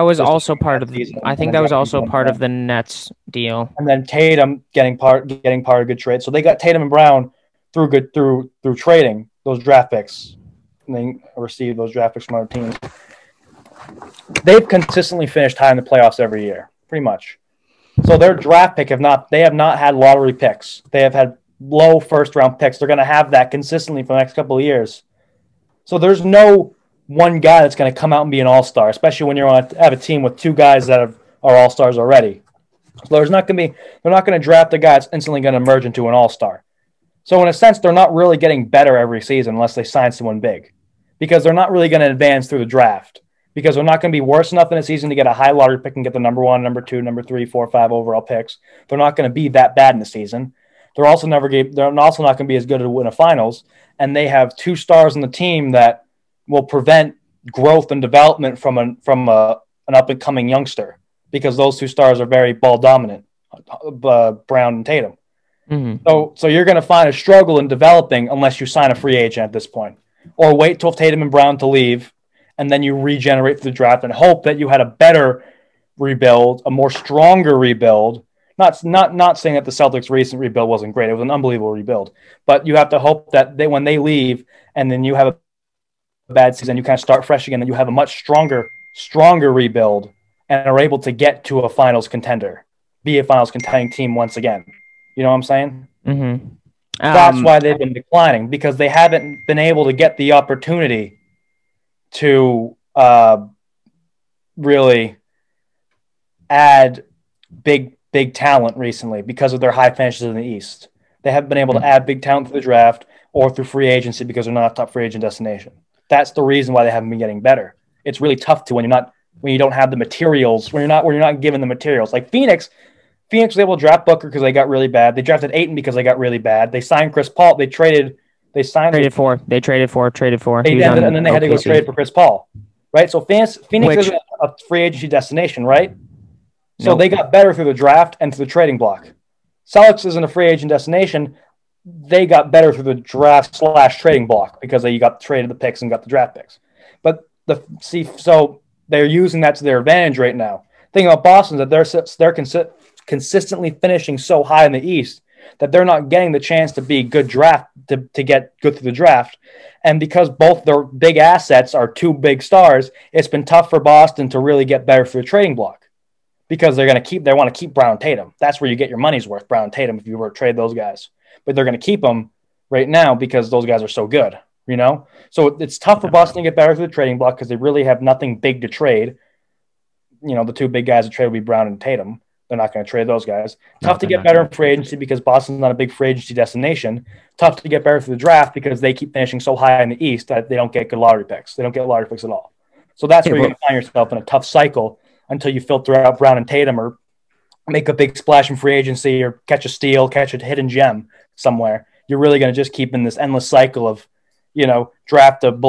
was also part of the Nets deal. And then Tatum getting part of a good trade. So they got Tatum and Brown through trading those draft picks, and they received those draft picks from other teams. They've consistently finished high in the playoffs every year, pretty much. So their draft pick have not had lottery picks. They have had low first round picks. They're going to have that consistently for the next couple of years. So there's no one guy that's going to come out and be an all-star, especially when you have a team with two guys that are all-stars already. So they're not going to draft a guy that's instantly going to emerge into an all-star. So in a sense, they're not really getting better every season unless they sign someone big, because they're not really going to advance through the draft, because they're not going to be worse enough in a season to get a high lottery pick and get the number 1, number 2, number 3, 4, 5 overall picks. They're not going to be that bad in the season. They're also not going to be as good to win a finals, and they have two stars on the team that will prevent growth and development from an up-and-coming youngster, because those two stars are very ball dominant, Brown and Tatum. Mm-hmm. So you're going to find a struggle in developing unless you sign a free agent at this point, or wait till Tatum and Brown to leave, and then you regenerate through the draft and hope that you had a better rebuild, a more stronger rebuild. Not saying that the Celtics' recent rebuild wasn't great; it was an unbelievable rebuild. But you have to hope that when they leave, and then you have a bad season, you kind of start fresh again, and you have a much stronger rebuild, and are able to get to a finals contender, be a finals contending team once again. You know what I'm saying? Mm-hmm. That's why they've been declining, because they haven't been able to get the opportunity to really add big talent recently because of their high finishes in the East. They haven't been able to add big talent through the draft or through free agency because they're not a top free agent destination. That's the reason why they haven't been getting better. It's really tough to when you don't have the materials, when you're not given the materials. Like Phoenix was able to draft Booker because they got really bad. They drafted Ayton because they got really bad. They signed Chris Paul. They traded for. And then they had to go trade for Phoenix. Chris Paul, right? So Phoenix is a free agency destination, right? So They got better through the draft and through the trading block. Celtics isn't a free agent destination. They got better through the draft / trading block because they got traded the picks and got the draft picks. But so they're using that to their advantage right now. The thing about Boston is that they're consistently finishing so high in the East that they're not getting the chance to be good draft to get good through the draft. And because both their big assets are two big stars, it's been tough for Boston to really get better through the trading block, because they want to keep Brown Tatum. That's where you get your money's worth, Brown Tatum, if you were to trade those guys. But they're going to keep them right now because those guys are so good, you know? So it's tough for Boston to get better through the trading block because they really have nothing big to trade. You know, the two big guys to trade will be Brown and Tatum. They're not going to trade those guys. Tough to get better in free agency because Boston's not a big free agency destination. Tough to get better through the draft because they keep finishing so high in the East that they don't get good lottery picks. They don't get lottery picks at all. So that's where you're going to find yourself in a tough cycle until you filter out Brown and Tatum or make a big splash in free agency or catch a steal, catch a hidden gem somewhere. You're really going to just keep in this endless cycle of, draft an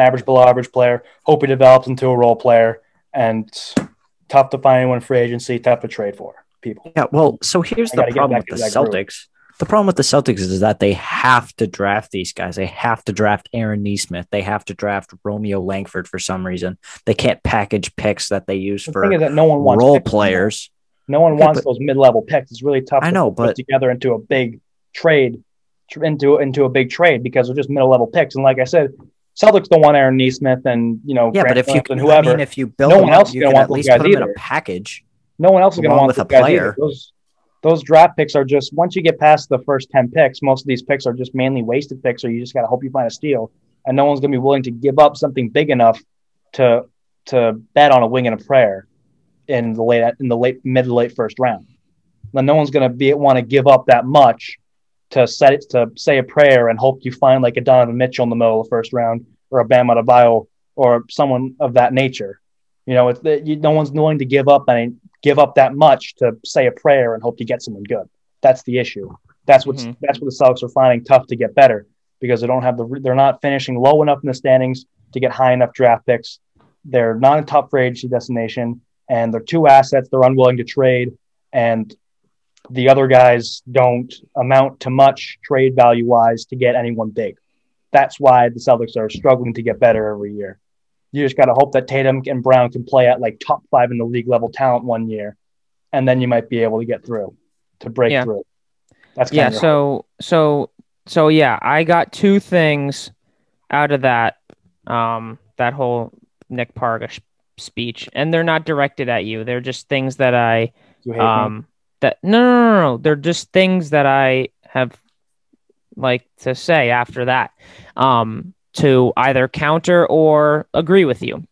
average below average player, hope he develops into a role player, and tough to find anyone in free agency, tough to trade for people. Yeah, well, so here's the problem with the Celtics. The problem with the Celtics is that they have to draft these guys. They have to draft Aaron Nesmith. They have to draft Romeo Langford for some reason. They can't package picks that they use for role players. No one wants those mid-level picks. It's really tough to put together into a big trade, because they're just middle-level picks. And like I said, Celtics don't want Aaron Nesmith and whoever. I mean, if you build no one else is going to want at least those guys put them in a package. No one else is going to want with those a guys player. Those draft picks are just, once you get past the first 10 picks, most of these picks are just mainly wasted picks, so you just got to hope you find a steal. And no one's going to be willing to give up something big enough to bet on a wing and a prayer in the mid to late first round. Now, no one's going to want to give up that much to set it to say a prayer and hope you find like a Donovan Mitchell in the middle of the first round or a Bam Adebayo or someone of that nature. You know, no one's willing to give up that much to say a prayer and hope you get someone good. That's the issue. That's what the Celtics are finding tough to get better, because they don't have they're not finishing low enough in the standings to get high enough draft picks. They're not a top free agency destination, and they're two assets they're unwilling to trade, and the other guys don't amount to much trade value wise to get anyone big. That's why the Celtics are struggling to get better every year. You just got to hope that Tatum and Brown can play at like top five in the league level talent one year, and then you might be able to get through to break through. That's kind of so yeah, I got two things out of that whole Nick Parga speech, and they're not directed at you. They're just things that I they're just things that I have like to say after that, to either counter or agree with you.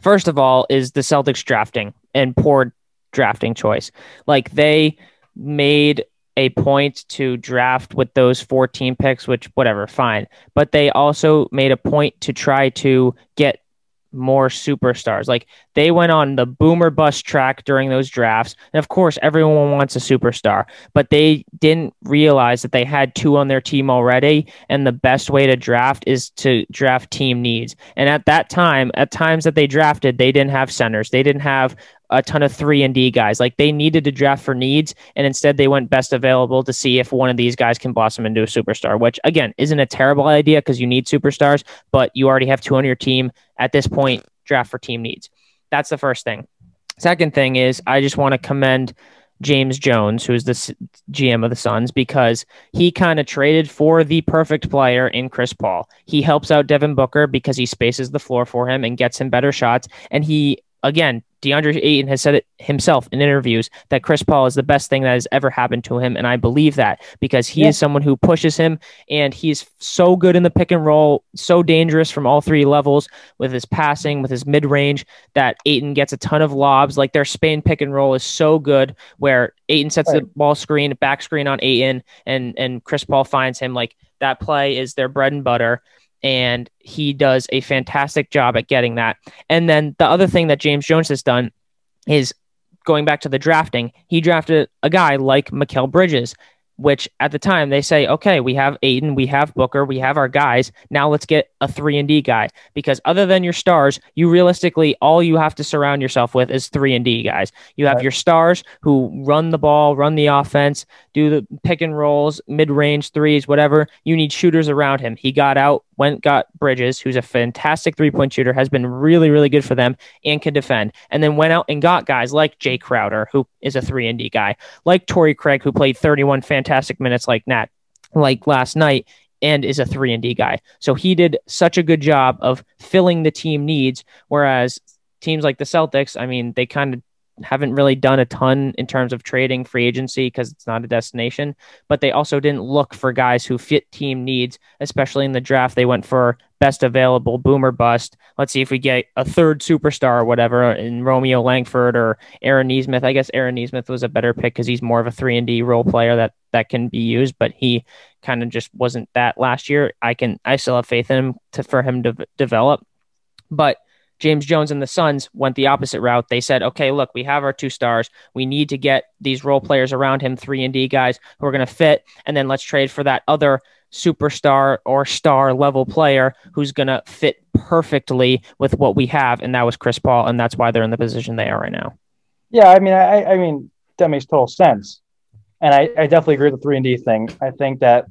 First of all is the Celtics drafting and poor drafting choice. Like, they made a point to draft with those 14 picks, which whatever, fine. But they also made a point to try to get more superstars. Like, they went on the boomer bust track during those drafts. And of course, everyone wants a superstar, but they didn't realize that they had two on their team already. And the best way to draft is to draft team needs. And at that time, at times that they drafted, they didn't have centers. They didn't have a ton of 3-and-D guys. Like, they needed to draft for needs, and instead they went best available to see if one of these guys can blossom into a superstar, which again isn't a terrible idea because you need superstars, but you already have two on your team at this point. Draft for team needs. That's the first thing. Second thing is I just want to commend James Jones, who's the GM of the Suns, because he kind of traded for the perfect player in Chris Paul. He helps out Devin Booker because he spaces the floor for him and gets him better shots, and he, again, DeAndre Ayton has said it himself in interviews that Chris Paul is the best thing that has ever happened to him. And I believe that because he is someone who pushes him, and he's so good in the pick and roll, so dangerous from all three levels with his passing, with his mid range, that Ayton gets a ton of lobs. Like, their Spain pick and roll is so good where Ayton sets the ball screen, back screen on Ayton, and Chris Paul finds him. Like, that play is their bread and butter, and he does a fantastic job at getting that. And then the other thing that James Jones has done is, going back to the drafting, he drafted a guy like Mikal Bridges, which at the time they say, okay, we have Ayton, we have Booker, we have our guys. Now let's get a 3-and-D guy, because other than your stars, you realistically, all you have to surround yourself with is 3-and-D guys. You have your stars who run the ball, run the offense, do the pick and rolls, mid-range threes, whatever. You need shooters around him. He got out, got Bridges, who's a fantastic three-point shooter, has been really, really good for them and can defend, and then went out and got guys like Jay Crowder, who is a 3-and-D guy, like Torrey Craig, who played 31 fantastic minutes like last night, and is a 3-and-D guy. So he did such a good job of filling the team needs, whereas teams like the Celtics, I mean, they kind of haven't really done a ton in terms of trading free agency because it's not a destination, but they also didn't look for guys who fit team needs, especially in the draft. They went for best available, boomer bust. Let's see if we get a third superstar or whatever in Romeo Langford or Aaron Nesmith. I guess Aaron Nesmith was a better pick because he's more of a 3-and-D role player that can be used, but he kind of just wasn't that last year. I still have faith in him for him to develop, but James Jones and the Suns went the opposite route. They said, okay, look, we have our two stars. We need to get these role players around him, 3-and-D guys who are going to fit, and then let's trade for that other superstar or star level player who's going to fit perfectly with what we have, and that was Chris Paul, and that's why they're in the position they are right now. Yeah, I mean, I mean that makes total sense, and I definitely agree with the 3-and-D thing. I think that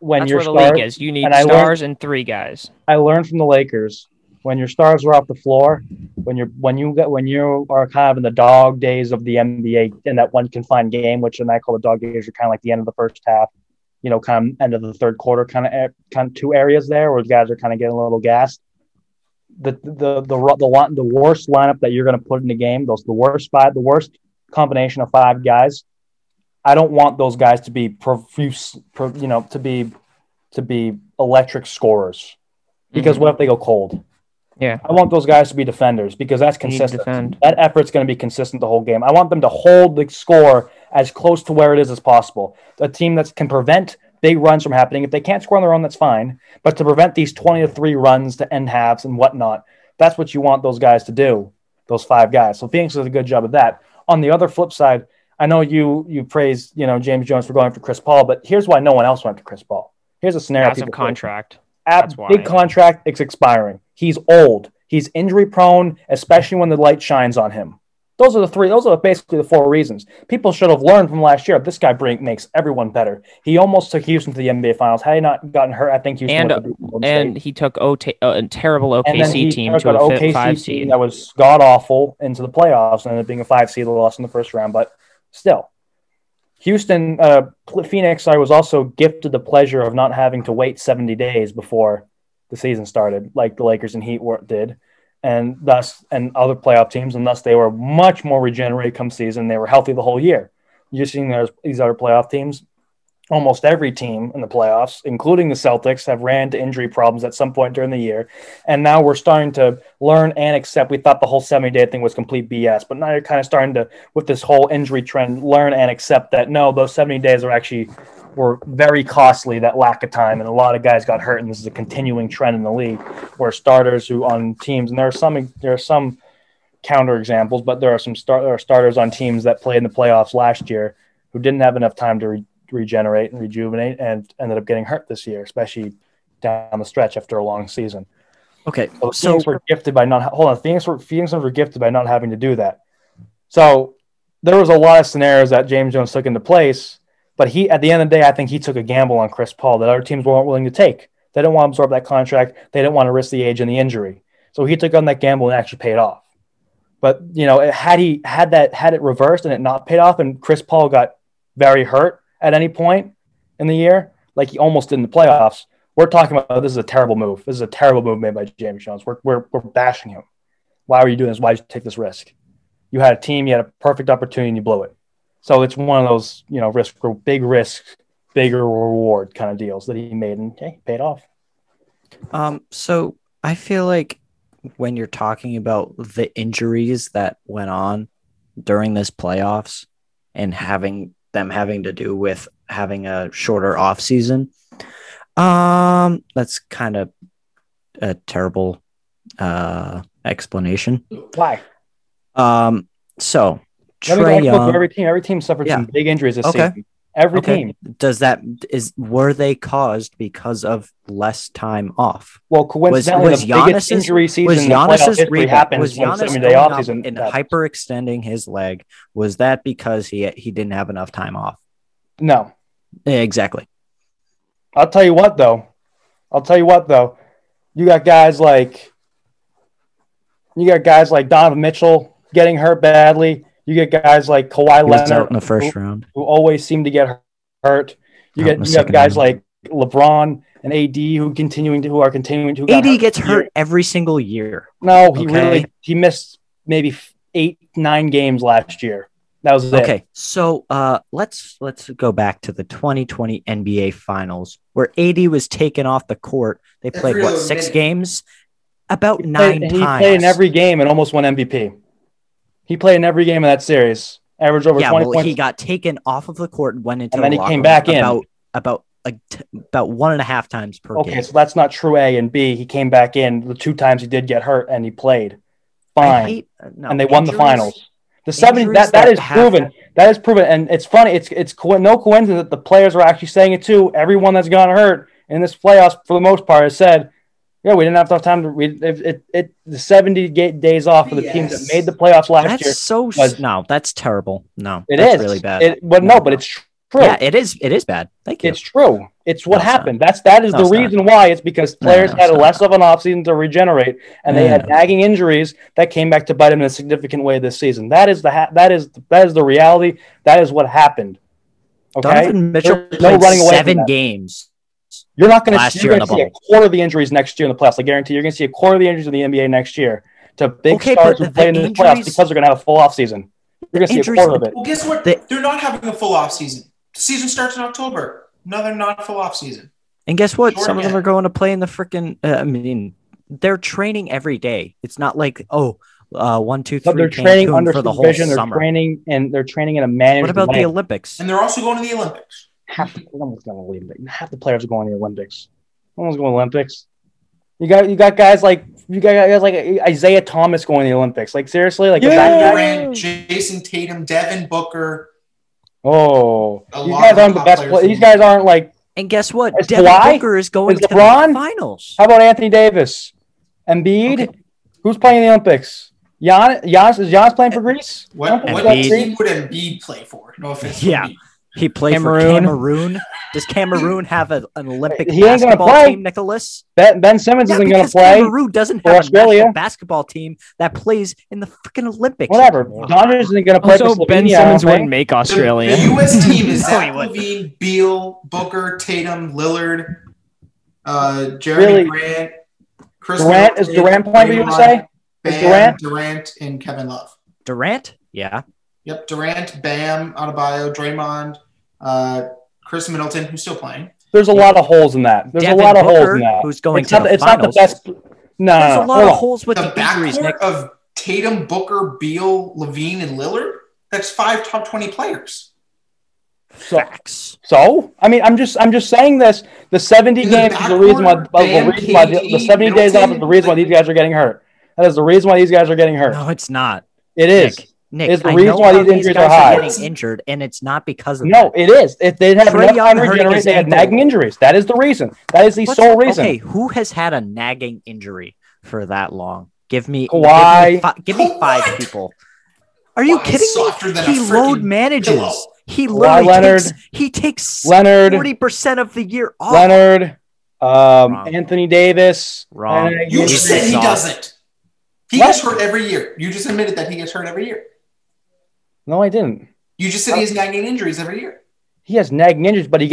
that's your stars, league is, you need stars and three guys. I learned from the Lakers. When your stars are off the floor, when you are kind of in the dog days of the NBA, in that one confined game, which I call the dog days, are kind of like the end of the first half, you know, kind of end of the third quarter, kind of two areas there where guys are kind of getting a little gassed. The worst lineup that you're going to put in the game, the worst combination of five guys. I don't want those guys to be profuse, you know, to be electric scorers, because what if they go cold? Yeah, I want those guys to be defenders because that's consistent. That effort's going to be consistent the whole game. I want them to hold the score as close to where it is as possible. A team that can prevent big runs from happening. If they can't score on their own, that's fine. But to prevent these 20-3 runs to end halves and whatnot, that's what you want those guys to do, those five guys. So Phoenix does a good job of that. On the other flip side, I know you praise, James Jones for going after Chris Paul, but here's why no one else went after Chris Paul. Here's a scenario. Massive contract. Big contract. It's expiring. He's old. He's injury prone, especially when the light shines on him. Those are basically the four reasons. People should have learned from last year. This guy makes everyone better. He almost took Houston to the NBA Finals. Had he not gotten hurt, I think Houston would have he took a terrible OKC team to a OKC seed that was god awful into the playoffs and ended up being a 5 seed loss in the first round. But still, Phoenix. I was also gifted the pleasure of not having to wait 70 days before the season started, like the Lakers and Heat did. And other playoff teams, and thus they were much more regenerated come season. They were healthy the whole year. You're seeing these other playoff teams. Almost every team in the playoffs, including the Celtics, have ran into injury problems at some point during the year. And now we're starting to learn and accept. We thought the whole 70-day thing was complete BS, but now you're kind of starting to, with this whole injury trend, learn and accept that, no, those 70 days were very costly, that lack of time, and a lot of guys got hurt, and this is a continuing trend in the league where starters who on teams, and there are some counter examples, but there are starters on teams that played in the playoffs last year who didn't have enough time to regenerate and rejuvenate and ended up getting hurt this year, especially down the stretch after a long season. Okay, so Phoenix were gifted by not having to do that. So there was a lot of scenarios that James Jones took into place. But he, at the end of the day, I think he took a gamble on Chris Paul that other teams weren't willing to take. They didn't want to absorb that contract. They didn't want to risk the age and the injury. So he took on that gamble and actually paid off. But, had it reversed and it not paid off and Chris Paul got very hurt at any point in the year, like he almost did in the playoffs, we're talking about this is a terrible move. This is a terrible move made by James Jones. We're bashing him. Why were you doing this? Why did you take this risk? You had a team. You had a perfect opportunity and you blew it. So it's one of those, big risk, bigger reward kind of deals that he made, and paid off. So I feel like when you're talking about the injuries that went on during this playoffs and having to do with having a shorter off season, that's kind of a terrible explanation. Why? So. Every team suffered some big injuries this season. Every team. Were they caused because of less time off? Well, coincidentally, was the biggest injury season in playoff history happened was Giannis off season and hyperextending his leg. Was that because he didn't have enough time off? No. Yeah, exactly. I'll tell you what though. You got guys like Donovan Mitchell getting hurt badly. You get guys like Kawhi Leonard out in the first round, who always seem to get hurt. You got guys round. Like LeBron and AD who are continuing to. AD gets hurt every single year. No, he missed maybe 8-9 games last year. That was it. Okay. So let's go back to the 2020 NBA Finals where AD was taken off the court. They played six games, about 9 times. He played in every game and almost won MVP. He played in every game of that series, averaged over 20 points. He got taken off of the court and went into the locker room. And then he came back in. About 1.5 times per game. Okay, so that's not true A and B. He came back in the 2 times he did get hurt and he played. Fine. And they won the finals. The 70 that is proven. That is proven. And it's funny. It's no coincidence that the players are actually saying it too. Everyone that's gone hurt in this playoffs, for the most part, has said, yeah, we didn't have enough time to read it. The 70 days off of the teams that made the playoffs last year. That's terrible. No, it is really bad. But it's true. Yeah, it is bad. Thank you. It's true. It's what happened. That's the reason why. It's because players had less of an offseason to regenerate, and they had nagging injuries that came back to bite them in a significant way this season. That is the reality. That is what happened. Okay? Donovan Mitchell played 7 games. You're not going to see a quarter of the injuries next year in the playoffs. I guarantee you're going to see a quarter of the injuries in the NBA next year to big stars who play in the playoffs because they're going to have a full offseason. You're going to see a quarter of it. Well, guess what? They're not having a full offseason. The season starts in October. No, they're not full offseason. And guess what? Some of them are going to play in the freaking. they're training every day. It's not like, oh, 1, 2, 3. But they're training under for the whole summer. They're training in a managed way. What about the Olympics? And they're also going to the Olympics. Half the players are going to the Olympics. No one's going to the Olympics. You got guys like Isaiah Thomas going to the Olympics. Like seriously, like Durant, Jason Tatum, Devin Booker. Oh, these guys aren't the best players. These guys aren't like. And guess what? Devin Booker is going to the finals. How about Anthony Davis? Embiid? Okay. Who's playing in the Olympics? Giannis? Is Giannis playing for Greece? What team would Embiid play for? No offense. Yeah. He played for Cameroon. Does Cameroon have an Olympic basketball team, Nicholas? Ben Simmons isn't going to play. Cameroon doesn't have a basketball team that plays in the freaking Olympics. Whatever. Donovan isn't going to play. Also, Ben Simmons wouldn't make Australia. The U.S. team is Zach Levine, Beal, Booker, Tatum, Lillard, Jeremy Grant, Chris. Durant is Durant playing for USA? Durant and Kevin Love. Durant? Yeah. Yep, Durant, Bam, Adebayo, Draymond, Chris Middleton, who's still playing. There's a lot of holes in that. Who's going to the finals? It's not the best. No, there's a lot of holes with the injuries. Backcourt of Tatum, Booker, Beal, Levine, and Lillard. That's 5 top 20 players. Facts. So, I mean, I'm just saying this. The 70 games is the reason why. The 70 days off is the reason why these guys are getting hurt. That is the reason why these guys are getting hurt. No, it's not. It is. Nick, it's the reason why these injuries are high. Getting injured, and it's not because of that. No, it is. If they had nagging injuries, that is the reason. That is the sole reason. Okay, who has had a nagging injury for that long? Give me 5 people. Are you kidding me? He load manages. Pillow. He takes 40% of the year off. Leonard, Anthony Davis. Wrong. You just said he doesn't. He gets hurt every year. You just admitted that he gets hurt every year. No, I didn't. You just said he has nagging injuries every year. He has nagging injuries, but he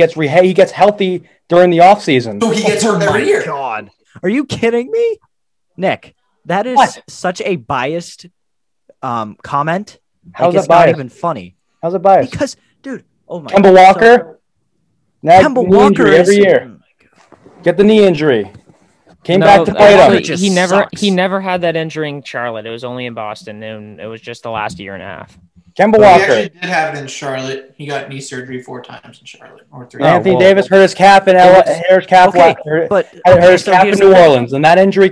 gets healthy during the offseason. So he gets hurt every year. God. Are you kidding me? Nick, that is such a biased comment. How's that biased? It's not even funny. How's it biased? Because, dude, oh my God. Kemba Walker? Kemba Walker every year. Get the knee injury. Came back to Pivetta. He never had that injury in Charlotte. It was only in Boston, and it was just the last year and a half. Kemba Walker. He actually did have it in Charlotte. He got knee surgery 4 times in Charlotte, or 3. Anthony Davis hurt his calf in LA. Hurt his calf in New Orleans, and that injury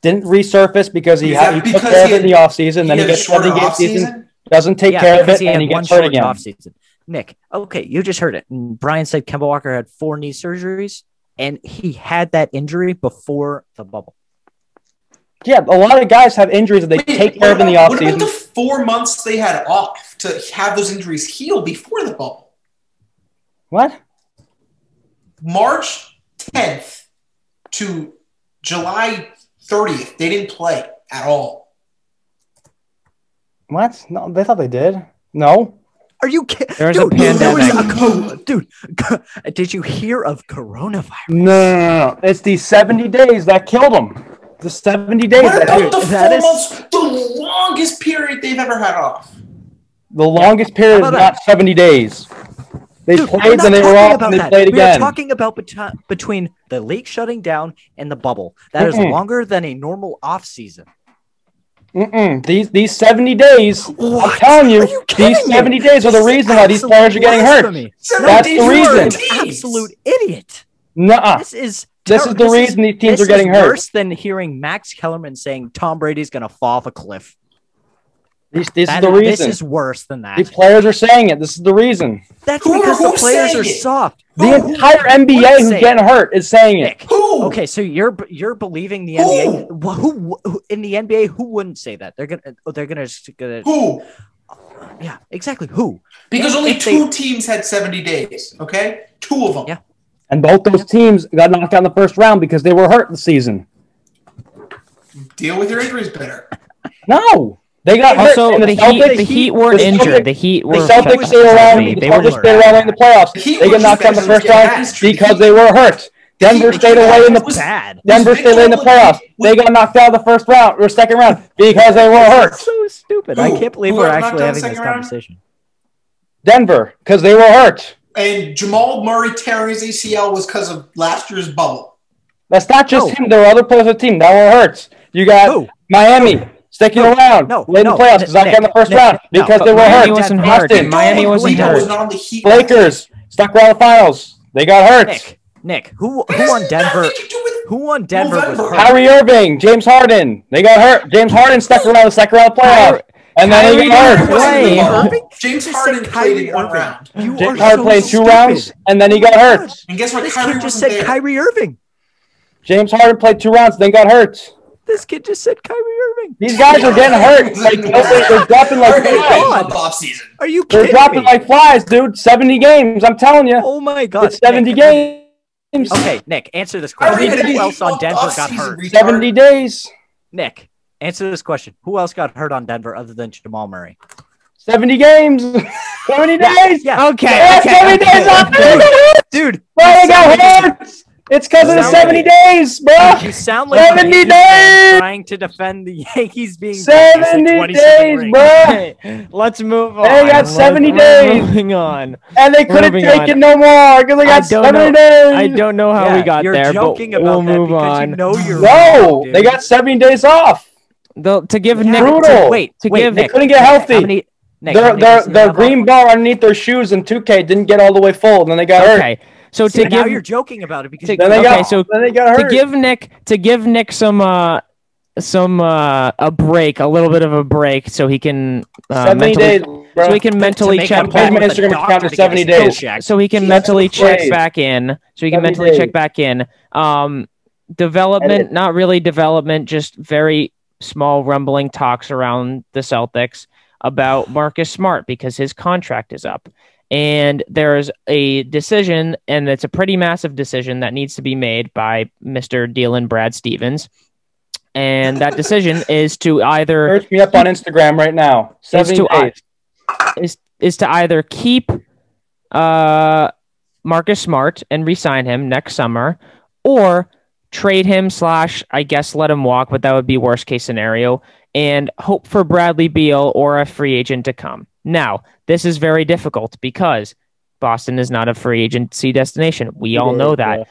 didn't resurface because he took care of it in the offseason. Then he gets a shorter offseason. Doesn't take care of it, and he gets hurt again. Nick, okay, you just heard it. Brian said Kemba Walker had 4 knee surgeries. And he had that injury before the bubble. Yeah, a lot of guys have injuries that they take care of in the offseason. What about the 4 months they had off to have those injuries heal before the bubble? What? March 10th to July 30th, they didn't play at all. What? No, they thought they did. No. Are you kidding? There's a pandemic. Did you hear of coronavirus? No. It's the 70 days that killed them. The 70 days. What about the longest period they've ever had off? The longest period is not 70 days. They played and they were off and they played again. We're talking about between the league shutting down and the bubble. That is longer than a normal offseason. These 70 days, what? I'm telling you these 70 days are the reason why these players are getting hurt. That's the reason. An absolute idiot. Nuh-uh. This is the reason these teams are getting hurt. This is worse than hearing Max Kellerman saying Tom Brady's going to fall off a cliff. This is worse than that. The players are saying it. This is the reason. That's because the players are soft. The entire NBA who's getting hurt is saying it. Who? Okay, so you're believing the NBA. Who in the NBA? Who wouldn't say that? They're gonna. Who? Yeah, exactly. Who? Because only 2 teams had 70 days. Okay, 2 of them. Yeah, and both those teams got knocked out in the first round because they were hurt the season. Deal with your injuries better. No. They got also hurt. The Heat weren't injured. The Heat were. The Celtics stayed around. The Celtics stayed around in the playoffs. They got knocked out in the first round because they were hurt. Denver stayed away in the playoffs. They got knocked out in the first round or second round because they were hurt. So stupid! I can't believe we're actually having this conversation. Denver, because they were hurt. And Jamal Murray tearing his ACL was because of last year's bubble. That's not just him. There are other players on the team. That one hurts. You got Miami sticking around late in the playoffs because I got in the first round because they were hurt. Miami wasn't hurt. Lakers stuck around the finals. They got hurt. Nick, who on Denver? Who won Denver was hurt? Kyrie Irving, James Harden. They got hurt. James Harden stuck around the second round playoff. And then he got hurt. James Harden played in one round. James Harden played two rounds, and then he got hurt. And guess what? Kyrie just said Kyrie Irving. James Harden played two rounds, then got hurt. This kid just said Kyrie Irving. These guys are getting hurt. Like, they're dropping like flies. Are you kidding me? They're dropping like flies, dude. 70 games, I'm telling you. Oh, my God. It's 70 games. Okay, Nick, answer this question. Who else on Denver got hurt? 70 days. Nick, answer this question. Who else got hurt on Denver other than Jamal Murray? 70 games. 70 days. Yeah. Okay. 70 days off. Dude. Why they got hurt? It's because of the 70 days, bro. You sound like 70 days trying to defend the Yankees being 70 days, bro. Let's move on. They got 70 days. Moving on. And they couldn't take it no more because they got 70 days. I don't know how we got there, but we'll move on. No, they got 70 days off. To give Nick brutal. Wait, they couldn't get healthy. Their green ball underneath their shoes in 2K didn't get all the way full, and then they got hurt. So now you're joking about it because they got hurt. to give Nick a break, a little bit of a break, so he can 70 days, bro. So he can mentally check back. So he can mentally check back in. Development, not really development, just very small rumbling talks around the Celtics about Marcus Smart because his contract is up. And there's a decision, and it's a pretty massive decision that needs to be made by Mr. Dealin Brad Stevens. And that decision is to either search me up on Instagram right now. Is to either keep Marcus Smart and re-sign him next summer, or trade him / I guess let him walk, but that would be worst case scenario, and hope for Bradley Beal or a free agent to come. Now, this is very difficult because Boston is not a free agency destination. We all know that. Yeah.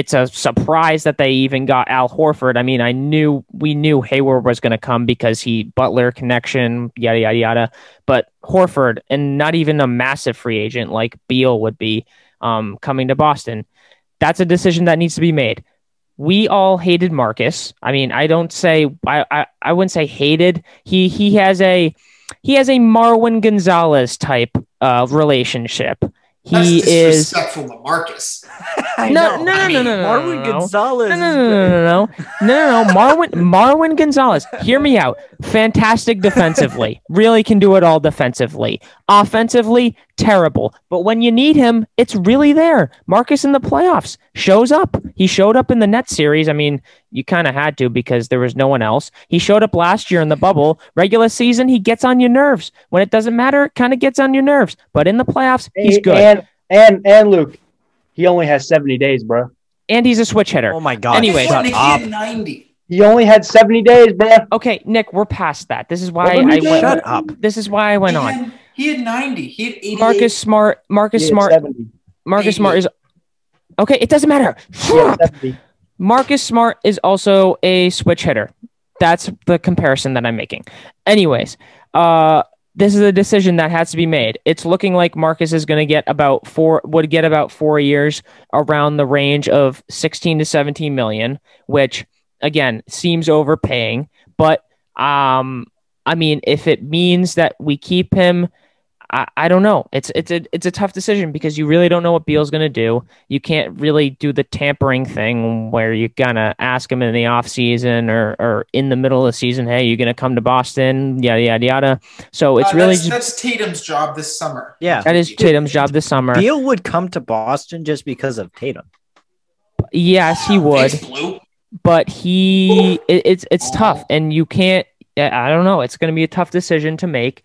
It's a surprise that they even got Al Horford. I mean, we knew Hayward was going to come because Butler connection, yada, yada, yada. But Horford, and not even a massive free agent like Beal would be coming to Boston. That's a decision that needs to be made. We all hated Marcus. I mean, I wouldn't say hated. He has a Marwin Gonzalez type relationship. That's disrespectful to Marcus. Marwin Gonzalez. Hear me out. Fantastic defensively. Really can do it all defensively. Offensively, terrible. But when you need him, it's really there. Marcus in the playoffs shows up. He showed up in the Nets series. I mean, you kind of had to because there was no one else. He showed up last year in the bubble. Regular season, he gets on your nerves. When it doesn't matter, it kind of gets on your nerves. But in the playoffs, he's good. And Luke, he only has 70 days, bro. And he's a switch hitter. Oh, my God. Anyway, he 90. He only had 70 days, bro. Okay, Nick, we're past that. This is why I went on. He had 90. He had 88. Marcus Smart is... Okay, it doesn't matter. Marcus Smart is also a switch hitter. That's the comparison that I'm making. Anyways, this is a decision that has to be made. It's looking like Marcus is going to get about 4 years, around the range of 16 to 17 million, which again seems overpaying. But I mean, if it means that we keep him, I don't know. It's a tough decision because you really don't know what Beal's going to do. You can't really do the tampering thing where you're going to ask him in the offseason or in the middle of the season, hey, you're going to come to Boston, yada, yada, yada. So it's really... That's Tatum's job this summer. Yeah. That is Tatum's job this summer. Beal would come to Boston just because of Tatum. Yes, he would. But it's tough. And you can't... I don't know. It's going to be a tough decision to make.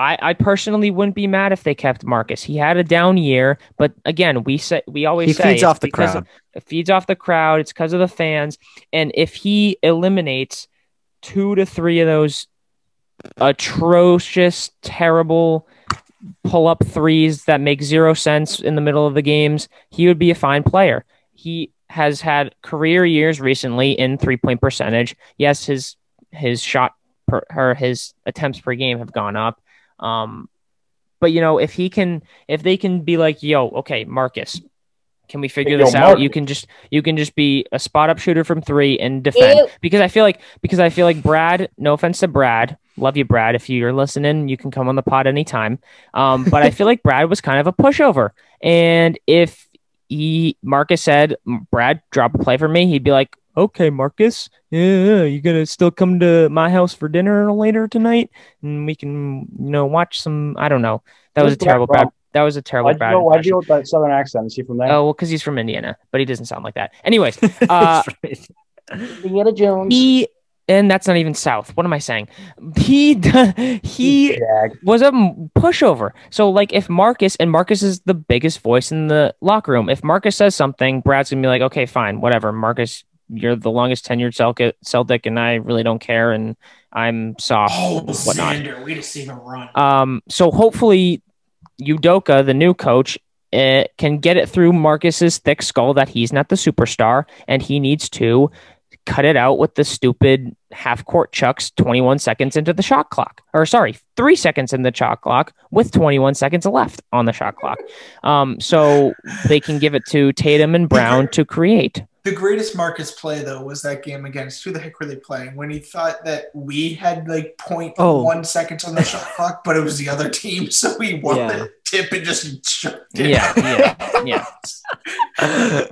I personally wouldn't be mad if they kept Marcus. He had a down year, but again, we always say feeds off the crowd. It feeds off the crowd. It's because of the fans, and if he eliminates 2 to 3 of those atrocious, terrible pull-up threes that make zero sense in the middle of the games, he would be a fine player. He has had career years recently in 3-point percentage. Yes, his shot per, or his attempts per game have gone up. But you know, if they can be like, yo, okay, Marcus, can we figure this out? You can just be a spot up shooter from three and defend. Ew. Because I feel like Brad, no offense to Brad, love you, Brad. If you're listening, you can come on the pod anytime. But I feel like Brad was kind of a pushover. And if Marcus said, Brad, drop a play for me, he'd be like, okay, Marcus, yeah, you gonna still come to my house for dinner later tonight, and we can, you know, watch some. I don't know. That was a terrible Brad. Why'd you with that southern accent? Is he from there? Oh, well, because he's from Indiana, but he doesn't sound like that. Anyways, Indiana Jones. And that's not even south. What am I saying? He was a pushover. So, like, if Marcus is the biggest voice in the locker room. If Marcus says something, Brad's gonna be like, okay, fine, whatever, Marcus. You're the longest tenured Celtic, and I really don't care, and I'm soft. Oh, whatnot. Xander, we just seen him run. So hopefully, Udoka, the new coach, can get it through Marcus's thick skull that he's not the superstar, and he needs to cut it out with the stupid half-court chucks 21 seconds into the shot clock. Or, sorry, 3 seconds in the shot clock with 21 seconds left on the shot clock. So they can give it to Tatum and Brown to create. The greatest Marcus play, though, was that game against, who the heck were they playing? When he thought that we had like 0.1 seconds on the shot clock, but it was the other team, so he won the tip and just chucked it. Yeah.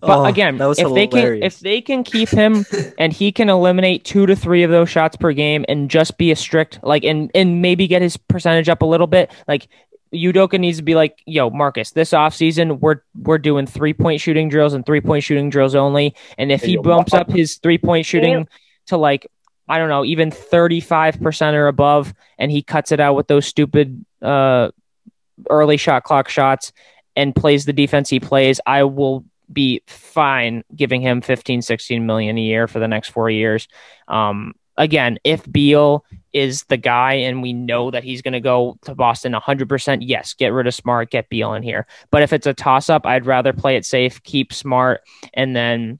But again, if they can keep him and he can eliminate 2 to 3 of those shots per game and just be a strict like and maybe get his percentage up a little bit, like. Udoka needs to be like, yo, Marcus, this offseason, we're doing 3-point shooting drills and 3-point shooting drills only. And if he bumps up his 3-point shooting to like, I don't know, even 35% or above, and he cuts it out with those stupid early shot clock shots and plays the defense he plays, I will be fine giving him $15-16 million a year for the next 4 years. Again, if Beal is the guy and we know that he's going to go to Boston 100%, yes, get rid of Smart, get Beal in here. But if it's a toss-up, I'd rather play it safe, keep Smart, and then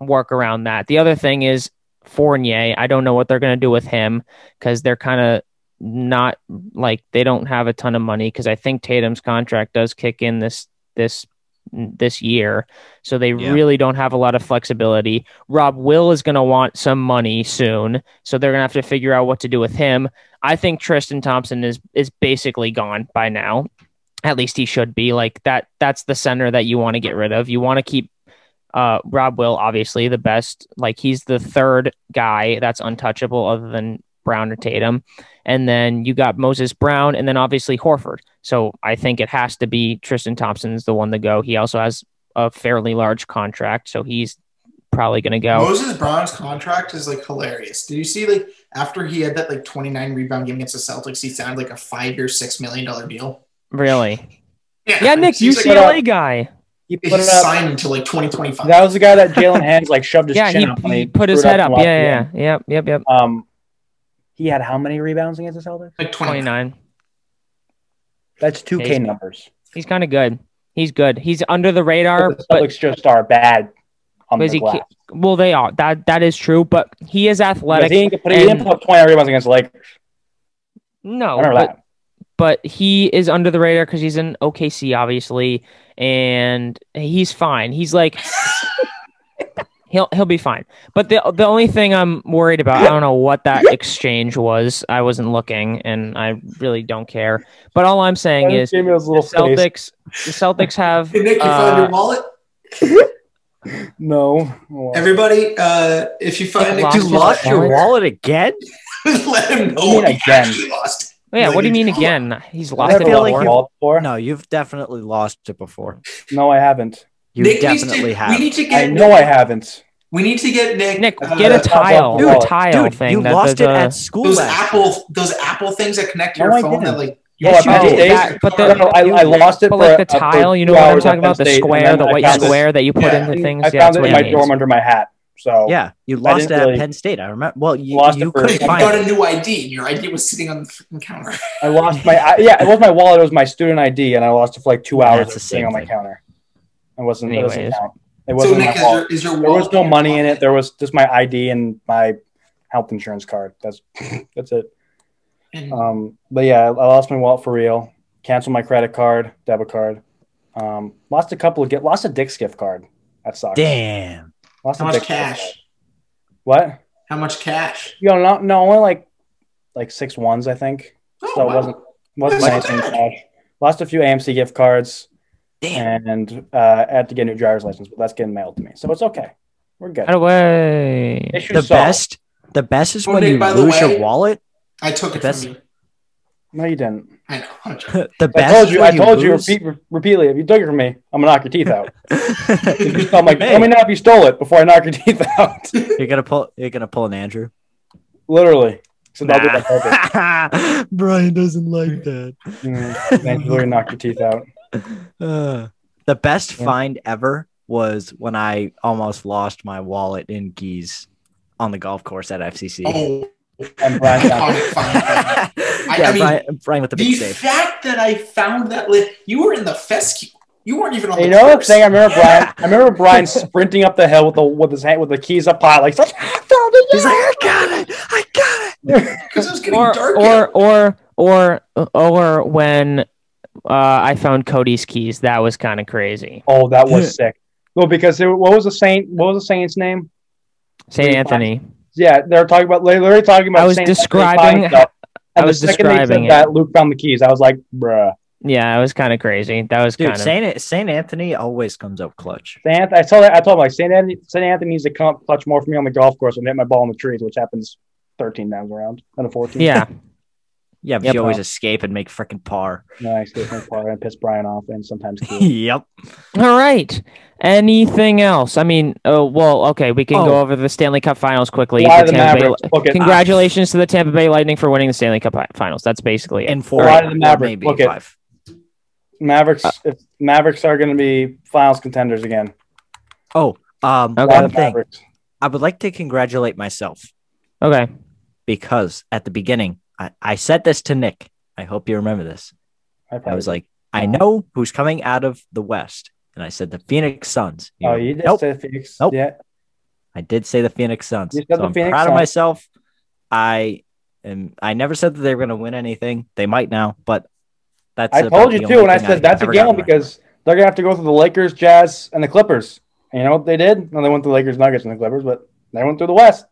work around that. The other thing is Fournier. I don't know what they're going to do with him because they're kind of not like they don't have a ton of money because I think Tatum's contract does kick in this year, so they really don't have a lot of flexibility. Rob Will is going to want some money soon, so they're going to have to figure out what to do with him. I think Tristan Thompson is basically gone by now. At least he should be. Like that's the center that you want to get rid of. You want to keep Rob Will, obviously the best. Like he's the third guy that's untouchable other than Brown or Tatum. And then you got Moses Brown and then obviously Horford. So I think it has to be Tristan Thompson's the one to go. He also has a fairly large contract, so he's probably going to go. Moses Brown's contract is like hilarious. Did you see like after he had that like 29 rebound game against the Celtics, he signed like a 5-year, $6 million deal? Really? Yeah, Nick, UCLA guy. He's signed until like 2025. That was the guy that Jalen Hands like shoved his chin up. He put his head up. Yep. He had how many rebounds against the Celtics? Like 29. That's 2K numbers. He's kind of good. He's good. He's under the radar. The Celtics just are bad on the glass. Well, they are. That is true, but he is athletic. He didn't put up 20 rebounds against the Lakers. No, but he is under the radar because he's in OKC, obviously, and he's fine. He's like... He'll be fine. But the only thing I'm worried about, I don't know what that exchange was. I wasn't looking, and I really don't care. But all I'm saying is the Celtics have... Hey, Nick, you found your wallet? No. Everybody, if you find Nick... You lost your wallet again? Let him know he actually lost it. Yeah, what do you mean again? He's lost it before? No, you've definitely lost it before. No, I haven't. Nick definitely have. I haven't. We need to get Nick. Nick, get a tile. Do a tile thing. You lost it at school. Those Apple things that connect to your phone. That like. I lost it. But like the tile, you know what I'm talking about? The square, the white square that you put into things. I found it in my dorm under my hat. So yeah, you lost it at Penn State. I remember. Well, you couldn't find it. You got a new ID. Your ID was sitting on the freaking counter. I lost my. It was my wallet. It was my student ID, and I lost it for like 2 hours sitting on my counter. It wasn't. It wasn't my fault. There was no money in it. There was just my ID and my health insurance card. That's it. But yeah, I lost my wallet for real. Canceled my credit card, debit card. Lost a Dick's gift card. That sucks. Damn. How much cash? What? How much cash? You know, only like 6 ones, I think. Oh, so wow. It wasn't anything cash. Lost a few AMC gift cards. Damn. And I had to get a new driver's license, but that's getting mailed to me. So it's okay. We're good. Out of way. The best is when you lose your wallet. I took it from you. No, you didn't. I know. I told you repeatedly, if you took it from me, I'm going to knock your teeth out. I'm like, let me know if you stole it before I knock your teeth out. You're gonna pull an Andrew? Literally. So that'll be the Brian doesn't like that. Andrew will knock your teeth out. The best find ever was when I almost lost my wallet in Geese on the golf course at FCC. Oh. And Brian Brian with the big save. The fact that I found that you were in the fescue. You weren't even on the course. You know what I'm saying? I remember Brian sprinting up the hill with his keys up high, like, he's like, I got it. Because it was getting dark. Or when I found Cody's keys, that was kind of crazy. Oh, that was sick. Well, because what was the saint's name? Saint Anthony. Yeah, they were talking about. I was describing. That Luke found the keys. I was like, bruh. Yeah, it was kind of crazy. That was kind of Saint Anthony always comes up clutch. I told him like Saint Anthony's to come up clutch more for me on the golf course and hit my ball in the trees, which happens 13 times around out of 14. Yeah, yeah, but you always escape and make freaking par. No, I escape from par and piss Brian off, and sometimes. Yep. All right. Anything else? I mean, we can go over the Stanley Cup Finals quickly. Congratulations to the Tampa Bay Lightning for winning the Stanley Cup Finals. That's basically it. And for the Mavericks, Mavericks are going to be Finals contenders again. One thing. I would like to congratulate myself. Okay. Because at the beginning, I said this to Nick. I hope you remember this. I was like, I know who's coming out of the West. And I said the Phoenix Suns. You did say the Phoenix. Nope. Yeah. I did say the Phoenix Suns. I'm proud of myself. I never said that they were going to win anything. They might now, but that's. I told you too, and I said that's a game because they're going to have to go through the Lakers, Jazz, and the Clippers. And you know what they did? No, they went through the Lakers, Nuggets, and the Clippers, but they went through the West.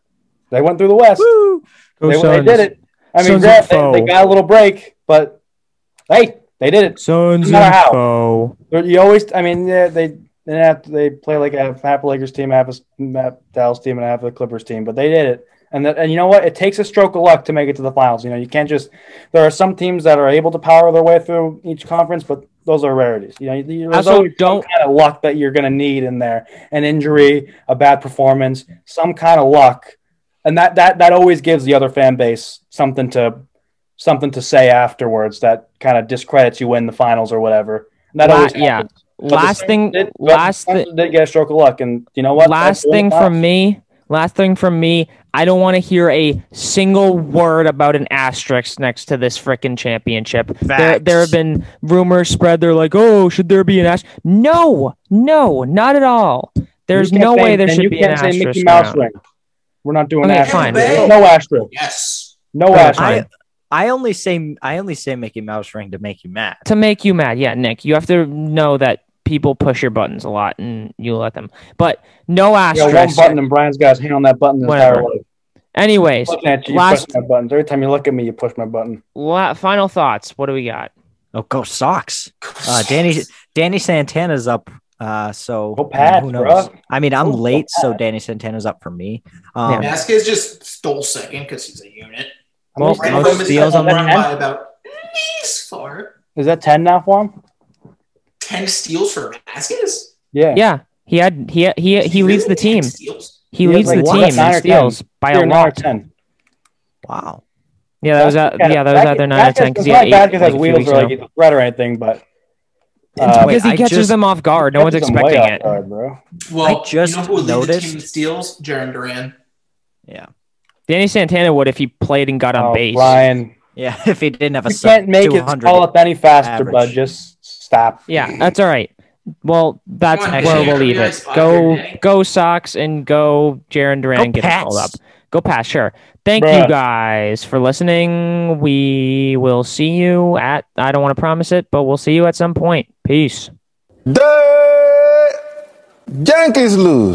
Woo! They did it. I mean, they got a little break, but hey. They did it. Suns no matter how. You always, I mean, yeah, they play like half a Lakers team, half a Dallas team, and half a Clippers team, but they did it. And you know what? It takes a stroke of luck to make it to the finals. You know, you can't just. There are some teams that are able to power their way through each conference, but those are rarities. You know, there's always some kind of luck that you're going to need in there. An injury, a bad performance, some kind of luck, and that always gives the other fan base something to say afterwards that kind of discredits you in the finals or whatever. And that always happens. Last thing did get a stroke of luck, and you know what? Last thing from me. I don't want to hear a single word about an asterisk next to this freaking championship. There have been rumors spread. They're like, oh, should there be an asterisk? No, not at all. There's no way there should be an asterisk. You can't say Mickey Mouse ring. We're not doing asterisk. No asterisk. Yes. No asterisk. I only say Mickey Mouse ring to make you mad. Yeah, Nick, you have to know that people push your buttons a lot, and you let them. But no asterisk. One button, and Brian's got his hand on that button the entire way. Anyways, push my buttons. Every time you look at me, you push my button. Final thoughts. What do we got? Oh, go Sox! Danny Santana's up. So who knows? Bro. I mean, I'm late, so Danny Santana's up for me. Vasquez just stole second because he's a unit. Well, most steals on run by about four. Is that 10 now for him? 10 steals for Vasquez? Yeah. He leads the team. He leads the team in steals by a lot. 10. Wow. Yeah, that was either 9 or 10 because he had 8. Vasquez has wheels or like he's a threat or anything, but because he catches them off guard, no one's expecting it. Well, I just noticed steals Jarren Duran. Yeah. Danny Santana would if he played and got on base. Brian. Yeah, if he didn't have a sub 200. You can't make it all up any faster, bud. Just stop. Yeah, that's all right. Well, that's where we'll leave it. Go Sox and go Jarren Duran. Get it all up. Go Pats, sure. Thank you guys for listening. We will see you at, I don't want to promise it, but we'll see you at some point. Peace. The Yankees lose.